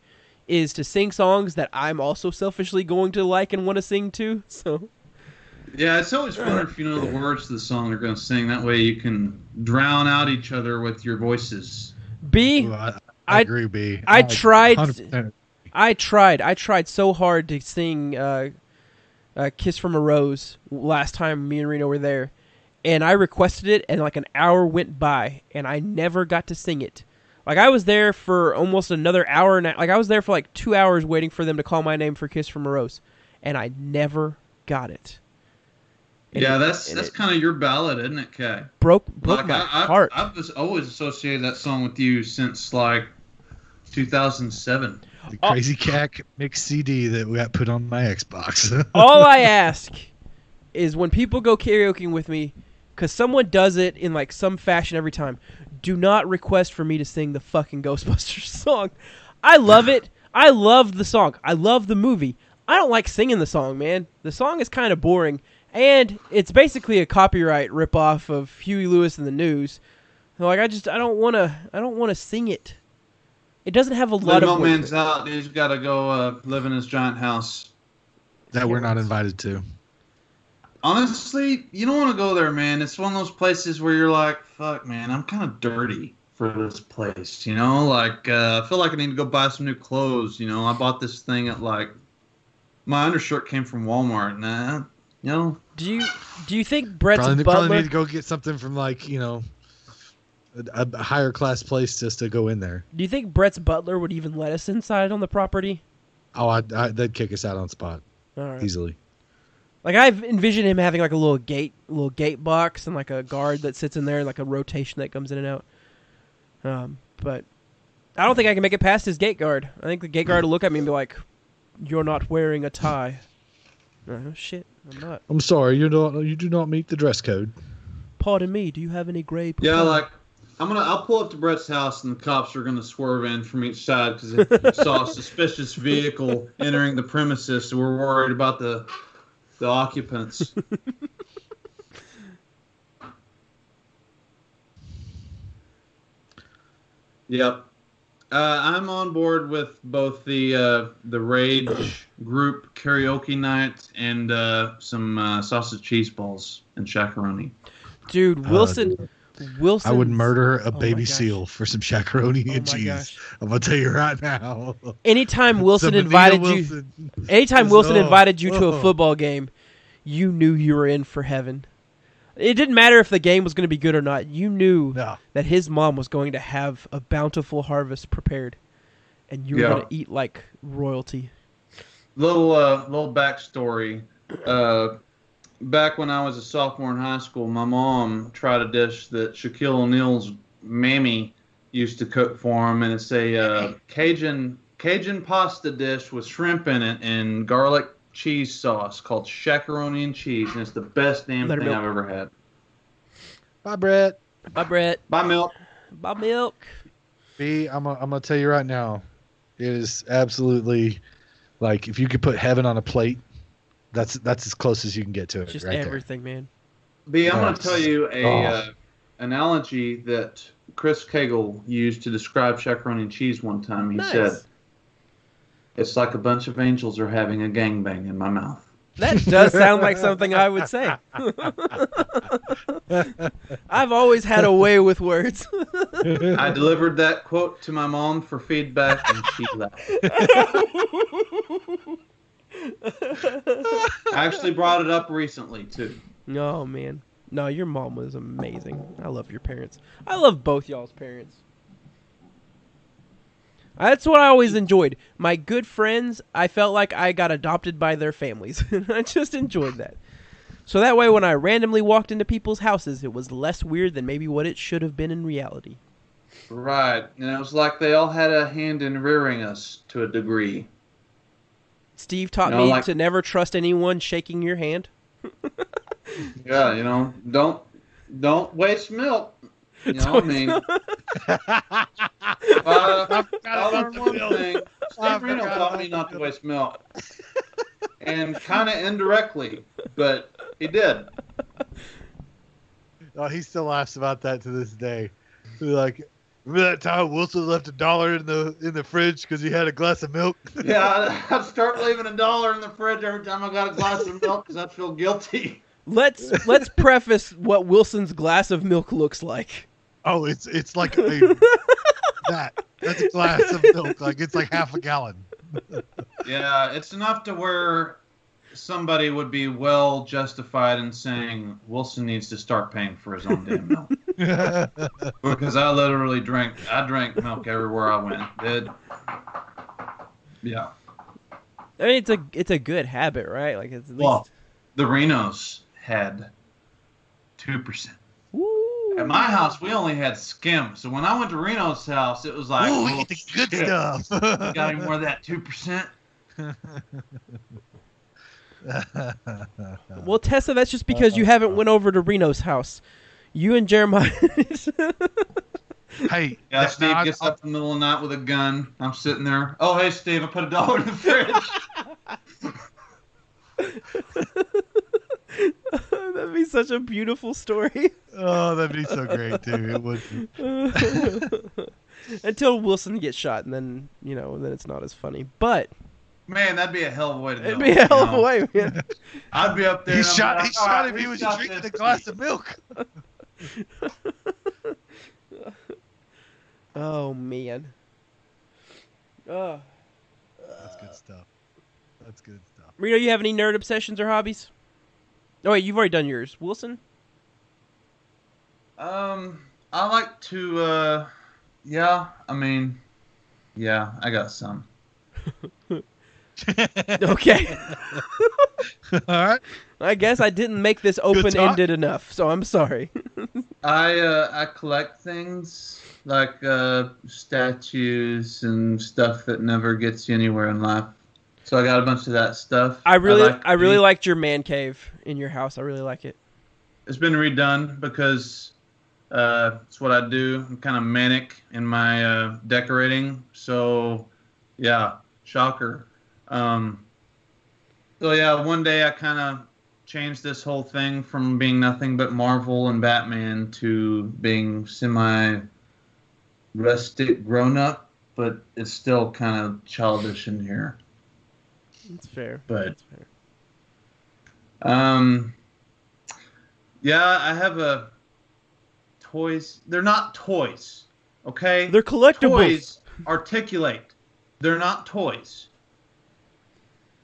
is to sing songs that I'm also selfishly going to like and want to sing to. So, yeah, it's always fun if you know the words to the song they're going to sing. That way you can drown out each other with your voices. B, Ooh, I, I agree. B, I, I tried, one hundred percent. I tried, I tried so hard to sing uh, uh, "Kiss from a Rose" last time me and Reno were there. And I requested it, and like an hour went by, and I never got to sing it. Like I was there for almost another hour, and I, like I was there for like two hours waiting for them to call my name for "Kiss from a Rose," and I never got it. And yeah, it, that's that's kind of your ballad, isn't it, Kay? Broke broke like, my I, I've, heart. I've just always associated that song with you since like two thousand seven. The oh. Crazy Cack mix C D that got put on my Xbox. All I ask is when people go karaoke with me, because someone does it in like some fashion every time, do not request for me to sing the fucking Ghostbusters song. I love it. I love the song. I love the movie. I don't like singing the song, man. The song is kind of boring, and it's basically a copyright ripoff of Huey Lewis and the News. Like I just, I don't want to. I don't want to sing it. It doesn't have a lot of. No man's out. He's got to go uh, live in his giant house that we're not invited to. Honestly, you don't want to go there, man. It's one of those places where you're like, fuck, man, I'm kind of dirty for this place, you know? Like, uh, I feel like I need to go buy some new clothes, you know? I bought this thing at, like, my undershirt came from Walmart, nah, you know? Do you do you think Brett's probably, butler... Probably need to go get something from, like, you know, a, a higher-class place just to go in there. Do you think Brett's butler would even let us inside on the property? Oh, I, I, they'd kick us out on spot. All right. Easily. Like I've envisioned him having like a little gate, little gate box, and like a guard that sits in there, like a rotation that comes in and out. Um, but I don't think I can make it past his gate guard. I think the gate guard will look at me and be like, "You're not wearing a tie." Like, oh shit, I'm not. I'm sorry, you're not. You do not meet the dress code. Pardon me. Do you have any gray? Pie? Yeah, like I'm gonna. I'll pull up to Brett's house, and the cops are gonna swerve in from each side because they saw a suspicious vehicle entering the premises. So we're worried about the. The occupants. Yep. Uh, I'm on board with both the uh, the Rage group karaoke night and uh, some uh, sausage cheese balls and chacaroni. Dude, Wilson... Uh, Wilson, I would murder a baby oh seal for some chacaroni oh and cheese. Gosh. I'm going to tell you right now. Anytime Wilson invited Wilson. you... Anytime Wilson oh, invited you oh. to a football game, you knew you were in for heaven. It didn't matter if the game was going to be good or not. You knew no. that his mom was going to have a bountiful harvest prepared, and you were yeah. going to eat like royalty. Little uh, little backstory. Uh, back when I was a sophomore in high school, my mom tried a dish that Shaquille O'Neal's Mammy used to cook for him, and it's a uh, Cajun Cajun pasta dish with shrimp in it and garlic cheese sauce called shakaroni and cheese, and it's the best damn Let thing I've ever had. Bye, Brett. Bye, Brett. Bye, Milk. Bye, Milk. B, I'm I'm gonna tell you right now, it is absolutely like if you could put heaven on a plate, that's that's as close as you can get to it. Just right everything, there. man. B, I'm that's, gonna tell you a oh. uh, analogy that Chris Cagle used to describe shakaroni and cheese one time. He nice. said, "It's like a bunch of angels are having a gangbang in my mouth." That does sound like something I would say. I've always had a way with words. I delivered that quote to my mom for feedback, and she laughed. I actually brought it up recently, too. Oh, man. No, your mom was amazing. I love your parents. I love both y'all's parents. That's what I always enjoyed. My good friends, I felt like I got adopted by their families. I just enjoyed that. So that way, when I randomly walked into people's houses, it was less weird than maybe what it should have been in reality. Right. And it was like they all had a hand in rearing us to a degree. Steve taught you know, me like... to never trust anyone shaking your hand. Yeah, you know, don't don't waste milk. You know what I mean? uh, I learned one thing. Steve Reno taught me not to waste milk. And kind of indirectly, but he did. Oh, he still laughs about that to this day. He's like, remember that time Wilson left a dollar in the in the fridge because he had a glass of milk? Yeah, I'd start leaving a dollar in the fridge every time I got a glass of milk because I'd feel guilty. Let's let's preface what Wilson's glass of milk looks like. Oh, it's it's like a, that. That's a glass of milk. Like it's like half a gallon. Yeah, it's enough to where somebody would be well justified in saying Wilson needs to start paying for his own damn milk. Because I literally drank I drank milk everywhere I went. It, yeah. I mean, it's a it's a good habit, right? Like it's at least well, the Renos had two percent. Woo. At my house, we only had skim. So when I went to Reno's house, it was like, ooh, we get the good shit. stuff. You got any more of that two percent? Well, Tessa, that's just because you haven't went over to Reno's house. You and Jeremiah. Hey, yeah, Steve not, gets I'll... up in the middle of the night with a gun. I'm sitting there. Oh, hey, Steve, I put a dollar in the fridge. That'd be such a beautiful story. Oh, that'd be so great too. It would. Until Wilson gets shot, and then you know, then it's not as funny. But man, that'd be a hell of a way to. It'd know, be a hell of know? a way, man. I'd be up there. He and shot. Like, he oh, shot right, him. He was drinking a glass of milk. Oh man. Oh. That's good stuff. That's good stuff. Reno, you have any nerd obsessions or hobbies? Oh, wait, you've already done yours. Wilson? Um, I like to, uh, yeah, I mean, yeah, I got some. Okay. All right. I guess I didn't make this open-ended enough, so I'm sorry. I, uh, I collect things like, uh, statues and stuff that never gets you anywhere in life. So I got a bunch of that stuff. I really, I, like I really liked your man cave in your house. I really like it. It's been redone because uh, it's what I do. I'm kind of manic in my uh, decorating. So, yeah, shocker. Um, so, yeah, one day I kind of changed this whole thing from being nothing but Marvel and Batman to being semi-rustic grown-up, but it's still kind of childish in here. It's fair. But, it's fair. Um, yeah, I have a toys. They're not toys, okay? They're collectibles. Toys articulate. They're not toys.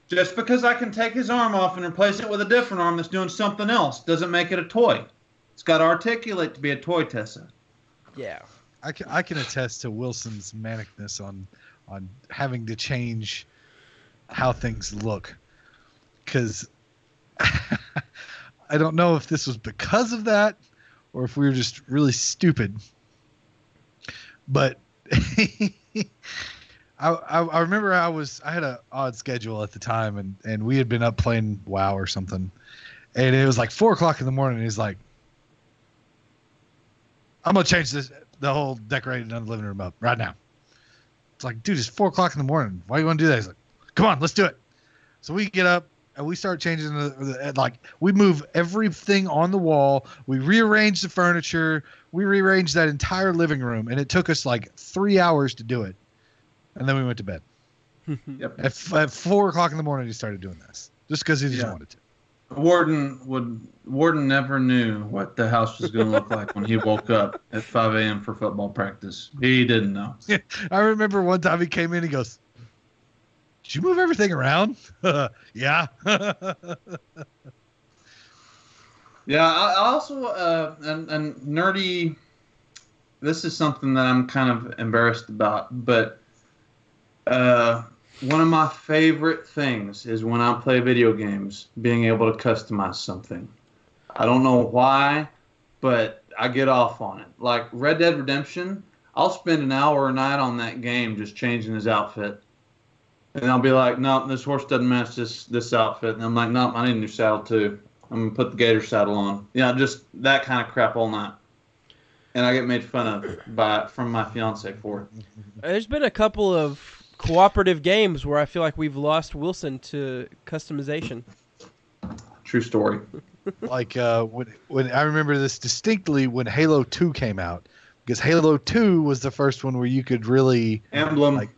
Just because I can take his arm off and replace it with a different arm that's doing something else doesn't make it a toy. It's got to articulate to be a toy, Tessa. Yeah. I can, I can attest to Wilson's manicness on, on having to change how things look, because I don't know if this was because of that or if we were just really stupid, But I, I I remember I was I had an odd schedule at the time, and and we had been up playing WoW or something, and it was like four o'clock in the morning. And he's like, "I'm gonna change this the whole decorated and living room up right now." It's like, dude, it's four o'clock in the morning. Why you want to do that? He's like, "Come on, let's do it." So we get up. And we start changing the, the like we move everything on the wall. We rearrange the furniture. We rearrange that entire living room, and it took us like three hours to do it. And then we went to bed. Yep. At, at four o'clock in the morning, he started doing this just because he just yeah. wanted to. Warden would Warden never knew what the house was going to look like when he woke up at five a.m. for football practice. He didn't know. I remember one time he came in. He goes, "Did you move everything around?" Yeah. Yeah. I also, uh, and, and nerdy, this is something that I'm kind of embarrassed about, but uh, one of my favorite things is when I play video games, being able to customize something. I don't know why, but I get off on it. Like Red Dead Redemption, I'll spend an hour a night on that game just changing his outfit. And I'll be like, "No, this horse doesn't match this this outfit." And I'm like, "No, I need a new saddle too. I'm gonna put the gator saddle on." Yeah, you know, just that kind of crap all night. And I get made fun of by from my fiance for it. There's been a couple of cooperative games where I feel like we've lost Wilson to customization. True story. Like uh, when when I remember this distinctly when Halo two came out, because Halo two was the first one where you could really emblem. Like,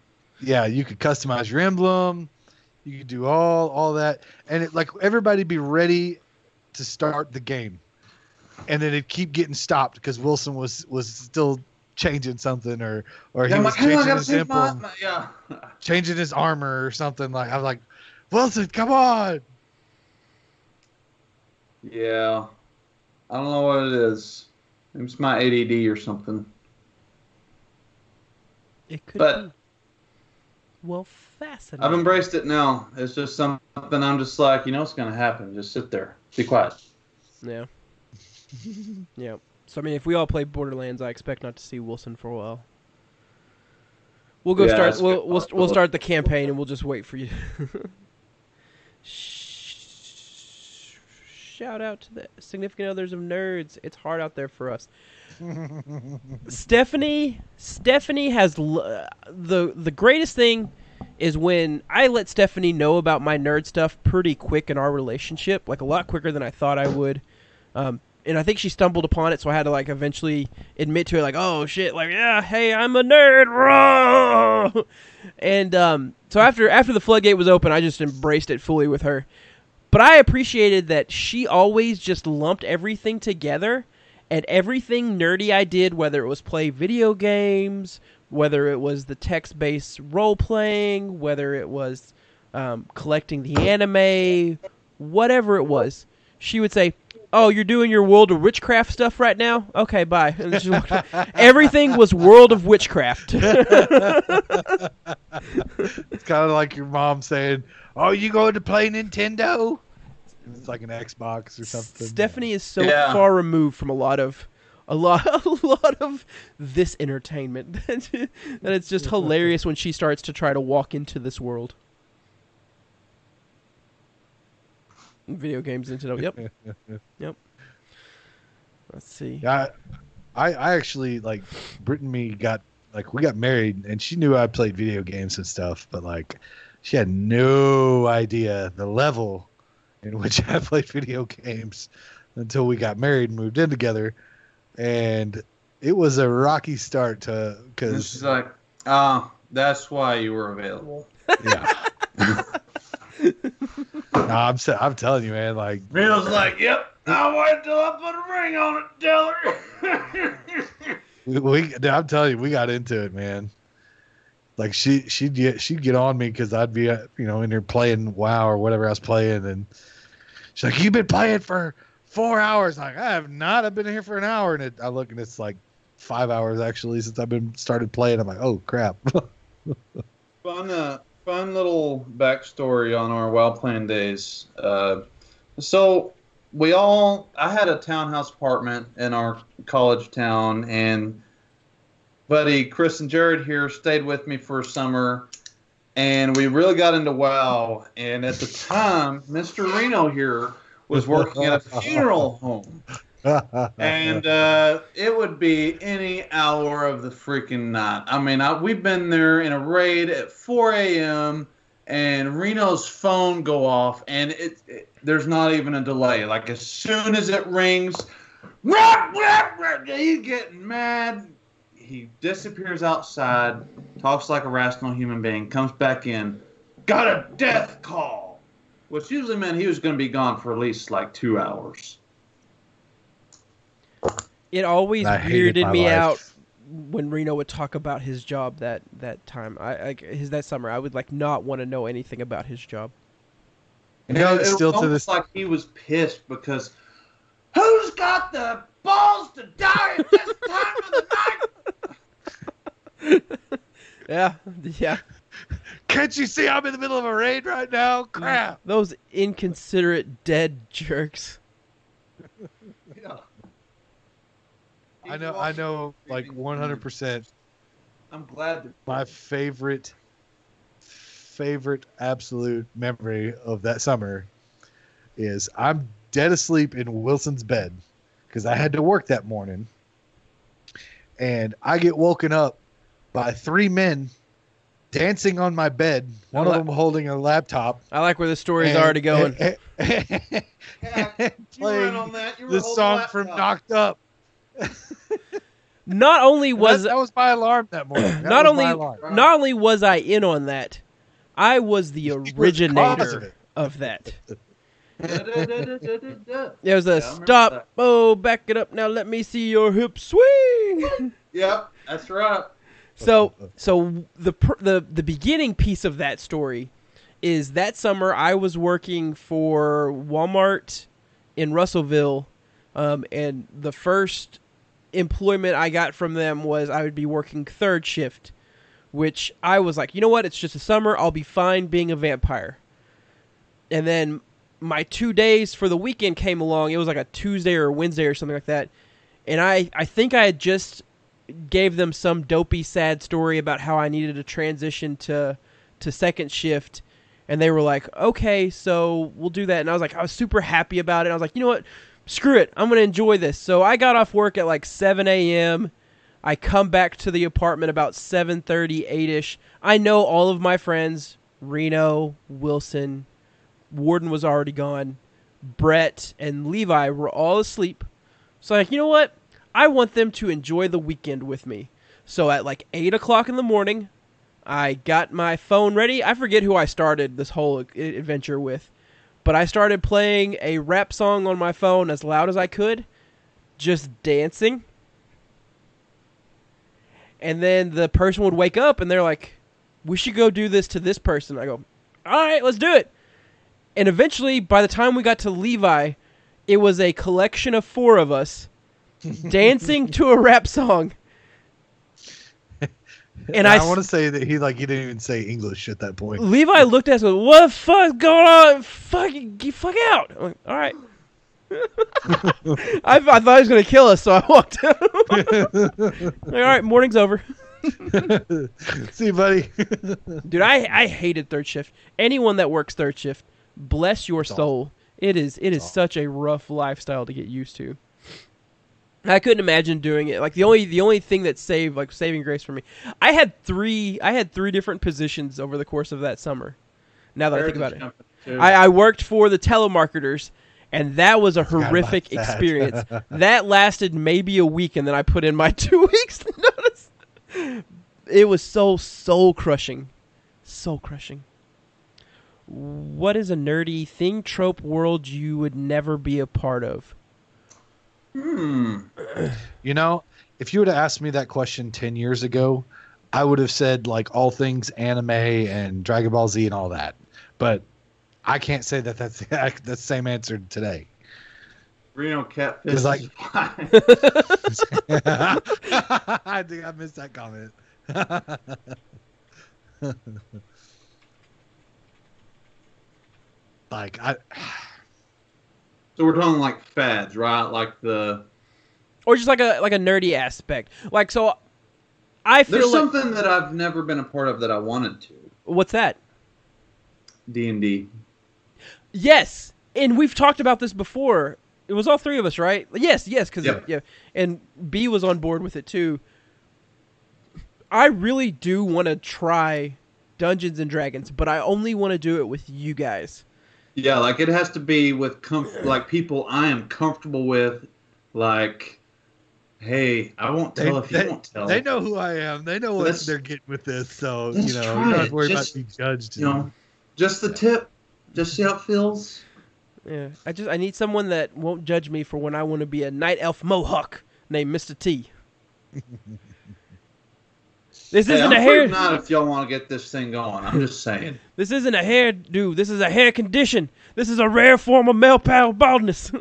yeah, you could customize your emblem. You could do all all that, and it, like everybody be ready to start the game, and then it'd keep getting stopped because Wilson was was still changing something or or yeah, he was like, changing his emblem, my, my, yeah. changing his armor or something. Like I was like, "Wilson, come on!" Yeah, I don't know what it is. It's my A D D or something. It could but, be. Well, fascinating. I've embraced it now. It's just something I'm just like, you know, it's going to happen. Just sit there. Be quiet. Yeah. Yeah. So, I mean, if we all play Borderlands, I expect not to see Wilson for a while. We'll go yeah, start. We'll, we'll, we'll start the campaign, and we'll just wait for you. Shout out to the significant others of nerds. It's hard out there for us. Stephanie, Stephanie has l- the the greatest thing is when I let Stephanie know about my nerd stuff pretty quick in our relationship, like a lot quicker than I thought I would. Um, and I think she stumbled upon it, so I had to like eventually admit to her, like, "Oh shit, like yeah, hey, I'm a nerd." And um, so after after the floodgate was open, I just embraced it fully with her. But I appreciated that she always just lumped everything together. And everything nerdy I did, whether it was play video games, whether it was the text-based role-playing, whether it was um, collecting the anime, whatever it was, she would say, "Oh, you're doing your World of Witchcraft stuff right now? Okay, bye." And she walked away. Everything was World of Witchcraft. It's kind of like your mom saying, "Oh, you going to play Nintendo?" It's like an Xbox or something. Stephanie is so yeah. far removed from a lot of, a lot, a lot of this entertainment that it's just hilarious when she starts to try to walk into this world. Video games, Nintendo. Yep. Yep. Let's see. Yeah, I, I actually like Britt and me got like we got married, and she knew I played video games and stuff, but like she had no idea the level in which I played video games until we got married and moved in together. And it was a rocky start to... Cause, she's like, "Ah, oh, that's why you were available." Yeah. No, I'm I'm telling you, man. Like, Reno's like, "Yep, I'll wait till I put a ring on it, tell her." we, we, I'm telling you, we got into it, man. Like, she, she'd, get, she'd get on me because I'd be, you know, in there playing WoW or whatever I was playing, and... She's like, "You've been playing for four hours. I'm like, "I have not. I've been here for an hour." And it, I look, and it's like five hours actually since I've been started playing. I'm like, "Oh crap." fun, uh, fun little backstory on our WoW playing days. Uh, so we all, I had a townhouse apartment in our college town, and buddy Chris and Jared here stayed with me for a summer, and we really got into WoW. And at the time, Mister Reno here was working at a funeral home. And uh, it would be any hour of the freaking night. I mean, I, we've been there in a raid at four a.m., and Reno's phone go off, and it, it there's not even a delay. Like, as soon as it rings, rah, rah, rah, he's getting mad. He disappears outside, talks like a rational human being, comes back in, got a death call, which usually meant he was going to be gone for at least, like, two hours. It always weirded me life. out when Reno would talk about his job that, that time. I, I his that summer, I would like not want to know anything about his job. And you know, it, it's still to this, like, he was pissed because who's got the balls to die at this time of the night? yeah, yeah. Can't you see I'm in the middle of a raid right now? Crap! Those inconsiderate dead jerks. yeah. I know, I know, like one hundred percent. I'm glad. That my favorite, favorite absolute memory of that summer is I'm dead asleep in Wilson's bed because I had to work that morning. And I get woken up by three men dancing on my bed, one like, of them holding a laptop. I like where the story's and, already going. And, and, and, yeah, and playing on that. the song laptop. from Knocked Up. Not only was that, that was my alarm that morning. That not only, not only was I in on that, I was the originator of that. There was a yeah, stop. That. Oh, back it up now. Let me see your hip swing. Yep, that's right. So, so the the the beginning piece of that story is that summer I was working for Walmart in Russellville, um, and the first employment I got from them was I would be working third shift, which I was like, you know what? It's just a summer. I'll be fine being a vampire. And then my two days for the weekend came along. It was like a Tuesday or a Wednesday or something like that. And I, I think I had just gave them some dopey, sad story about how I needed to transition to, to second shift. And they were like, okay, so we'll do that. And I was like, I was super happy about it. I was like, you know what? Screw it. I'm going to enjoy this. So I got off work at like seven a.m. I come back to the apartment about seven thirty, eight-ish. I know all of my friends, Reno, Wilson, Warden was already gone, Brett, and Levi were all asleep. So I'm like, you know what? I want them to enjoy the weekend with me. So at like eight o'clock in the morning, I got my phone ready. I forget who I started this whole adventure with. But I started playing a rap song on my phone as loud as I could, just dancing. And then the person would wake up and they're like, we should go do this to this person. I go, all right, let's do it. And eventually, by the time we got to Levi, it was a collection of four of us dancing to a rap song. And I, I want to say that he like he didn't even say English at that point. Levi looked at us and goes, what the fuck's going on? Fuck, fuck out. I'm like, all right. I, I thought he was going to kill us, so I walked out. Like, all right, morning's over. See you, buddy. Dude, I, I hated third shift. Anyone that works third shift, bless your Stop. soul. It is it is Stop. such a rough lifestyle to get used to. I couldn't imagine doing it. Like the only the only thing that saved like saving grace for me, I had three I had three different positions over the course of that summer. Now that Where I think about it, I, I worked for the telemarketers, and that was a horrific that. experience. That lasted maybe a week, and then I put in my two weeks notice. It was so soul crushing, soul crushing. What is a nerdy thing, trope, world you would never be a part of? Hmm. You know, if you would have asked me that question ten years ago, I would have said like all things anime and Dragon Ball Z and all that. But I can't say that that's, that's the same answer today. Reno catfish. It's like, I think I missed that comment. like I. So we're talking like fads, right? Like the, or just like a like a nerdy aspect. Like so, I feel there's like, something that I've never been a part of that I wanted to. What's that? D and D. Yes, and we've talked about this before. It was all three of us, right? Yes, yes, because yep. yeah, and B was on board with it too. I really do want to try Dungeons and Dragons, but I only want to do it with you guys. Yeah, like it has to be with comf- like people I am comfortable with. Like, hey, I won't tell they, if they, you won't tell. They know who I am. They know let's, what they're getting with this. So you know, you don't have to worry just, about being judged. You know, just the yeah. tip. Just see how it feels. Yeah, I just I need someone that won't judge me for when I want to be a night elf mohawk named Mister T. This hey, isn't I'm a hair. Not if y'all want to get this thing going. I'm just saying. This isn't a hairdo. This is a hair condition. This is a rare form of male pal baldness.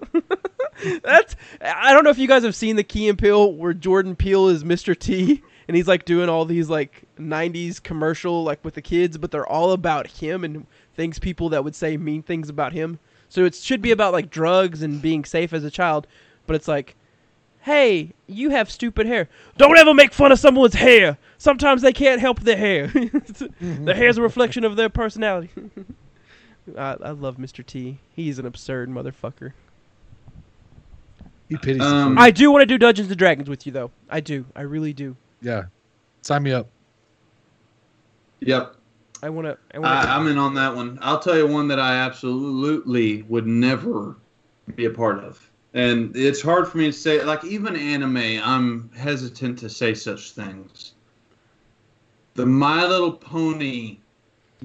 That's. I don't know if you guys have seen the Key and Peele where Jordan Peele is Mister T, and he's like doing all these like nineties commercial like with the kids, but they're all about him and things people that would say mean things about him. So it should be about like drugs and being safe as a child, but it's like, hey, you have stupid hair. Don't ever make fun of someone's hair. Sometimes they can't help their hair. Their hair's a reflection of their personality. I, I love Mister T. He's an absurd motherfucker. He pities. Um, I do want to do Dungeons and Dragons with you, though. I do. I really do. Yeah. Sign me up. Yep. I want to. I wanna... I, I'm in on that one. I'll tell you one that I absolutely would never be a part of. And it's hard for me to say, like, even anime, I'm hesitant to say such things. The My Little Pony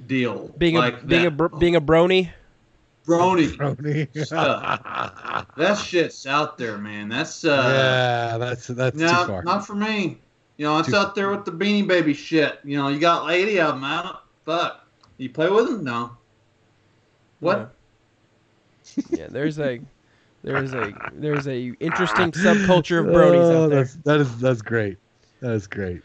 deal. Being a, like being, a br- being a brony? Brony. Brony. Stuff. That shit's out there, man. That's, uh... Yeah, that's, that's no, too far. Not for me. You know, it's too out there with the Beanie Baby shit. You know, you got lady of them out. Fuck. You play with them? No. What? Yeah, yeah there's a... There's a there's a interesting subculture of bronies oh, out there. That's, that is that's great. That is great.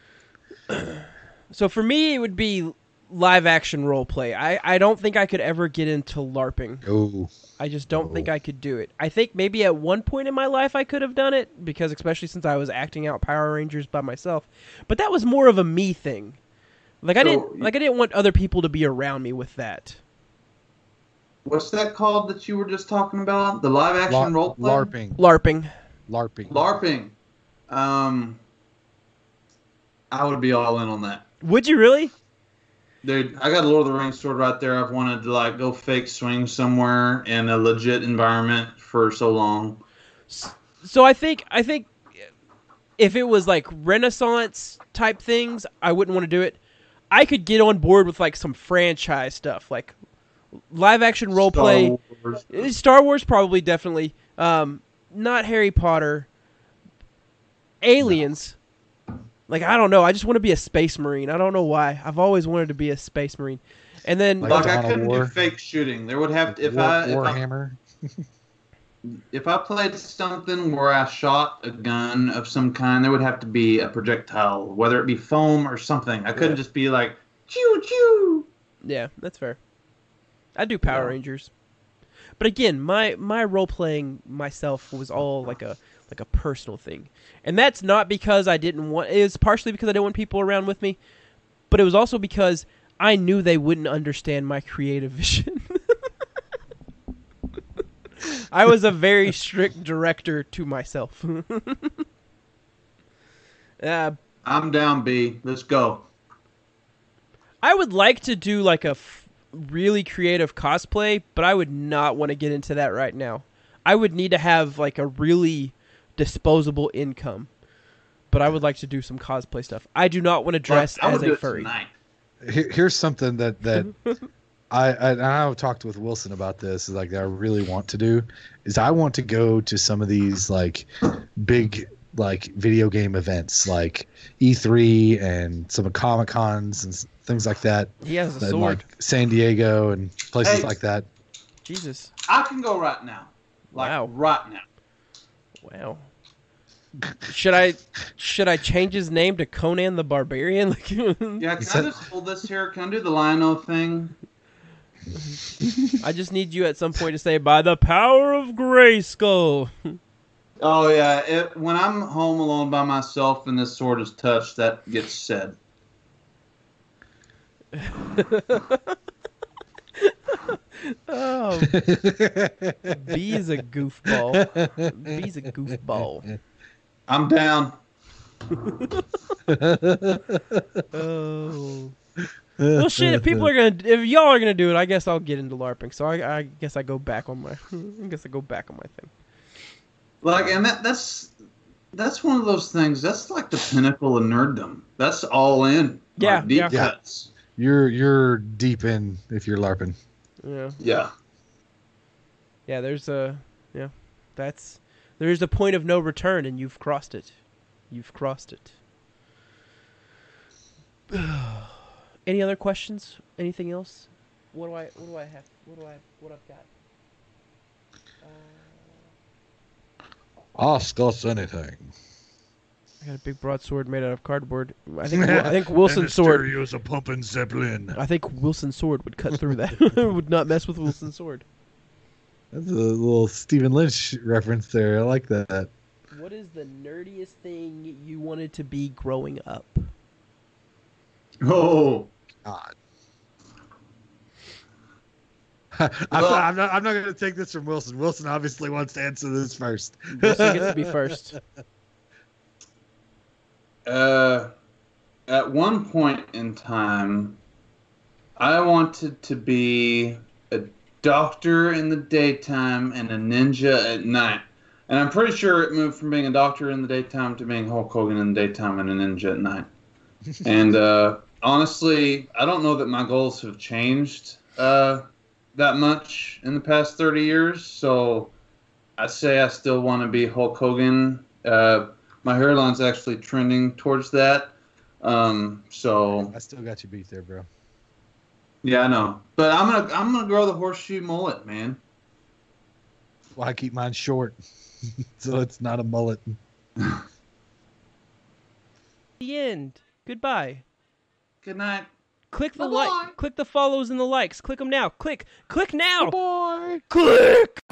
So for me, it would be live action role play. I, I don't think I could ever get into LARPing. Ooh. I just don't Ooh. think I could do it. I think maybe at one point in my life I could have done it because especially since I was acting out Power Rangers by myself, but that was more of a me thing. Like I so, didn't like I didn't want other people to be around me with that. What's that called that you were just talking about? The live action Lar- role play? LARPing. LARPing. LARPing. LARPing. Um, I would be all in on that. Would you really? Dude, I got a Lord of the Rings sword right there. I've wanted to like go fake swing somewhere in a legit environment for so long. So I think I think if it was like Renaissance type things, I wouldn't want to do it. I could get on board with like some franchise stuff, like live action role Star play, Wars. Star Wars probably definitely, um, not Harry Potter, aliens, no. Like I don't know, I just want to be a space marine. I don't know why. I've always wanted to be a space marine, and then like, like I couldn't war. do fake shooting. There would have like to, if war, I Warhammer. If, if I played something where I shot a gun of some kind, there would have to be a projectile, whether it be foam or something. I couldn't yeah. just be like choo choo. Yeah, that's fair. I do Power yeah. Rangers, but again, my, my role playing myself was all like a like a personal thing, and that's not because I didn't want. It was partially because I didn't want people around with me, but it was also because I knew they wouldn't understand my creative vision. I was a very strict director to myself. uh, I'm down, B. Let's go. I would like to do like a. really creative cosplay, but I would not want to get into that right now. I would need to have like a really disposable income, but I would like to do some cosplay stuff. I do not want to dress as a furry. Here, here's something that that I, I and I've talked with Wilson about this. Is like that I really want to do is I want to go to some of these like big like video game events like E three and some of Comic Cons and things like that. He has a sword. Like San Diego and places hey, like that. Jesus. I can go right now. Like wow. right now. Wow. Should I should I change his name to Conan the Barbarian? Like, yeah, can I that... just hold this here? Can I do the Lionel thing? I just need you at some point to say, by the power of Grayskull. Oh, yeah. It, when I'm home alone by myself and this sword is touched, that gets said. Oh. B's a goofball. B's a goofball. I'm down. Oh. Well, shit, if people are gonna, if y'all are gonna do it, I guess I'll get into LARPing. So I, I guess I go back on my, I guess I go back on my thing. Like, and that, that's, that's one of those things. That's like the pinnacle of nerddom. That's all in. Yeah, like deep yeah. cuts. Yeah. You're you're deep in if you're LARPing. Yeah. Yeah. Yeah. There's a yeah. That's there's a point of no return, and you've crossed it. You've crossed it. Any other questions? Anything else? What do I what do I have? What do I what I've got? Uh... Ask us anything. I got a big broadsword made out of cardboard. I think I think Wilson's sword. A pumping zeppelin. I think Wilson's sword would cut through that. Would not mess with Wilson's sword. That's a little Stephen Lynch reference there. I like that. What is the nerdiest thing you wanted to be growing up? Oh God! I'm, well, not, I'm not. I'm not going to take this from Wilson. Wilson obviously wants to answer this first. Wilson gets to be first. Uh, at one point in time, I wanted to be a doctor in the daytime and a ninja at night. And I'm pretty sure it moved from being a doctor in the daytime to being Hulk Hogan in the daytime and a ninja at night. And uh, honestly, I don't know that my goals have changed uh, that much in the past thirty years. So I say I still want to be Hulk Hogan. Uh, my hairline's actually trending towards that. Um, so I still got you beat there, bro. Yeah, I know. But I'm gonna I'm gonna grow the horseshoe mullet, man. Well, I keep mine short, so it's not a mullet. The end. Goodbye. Good night. Click the like. Click the follows and the likes. Click them now. Click. Click now. Bye. Click.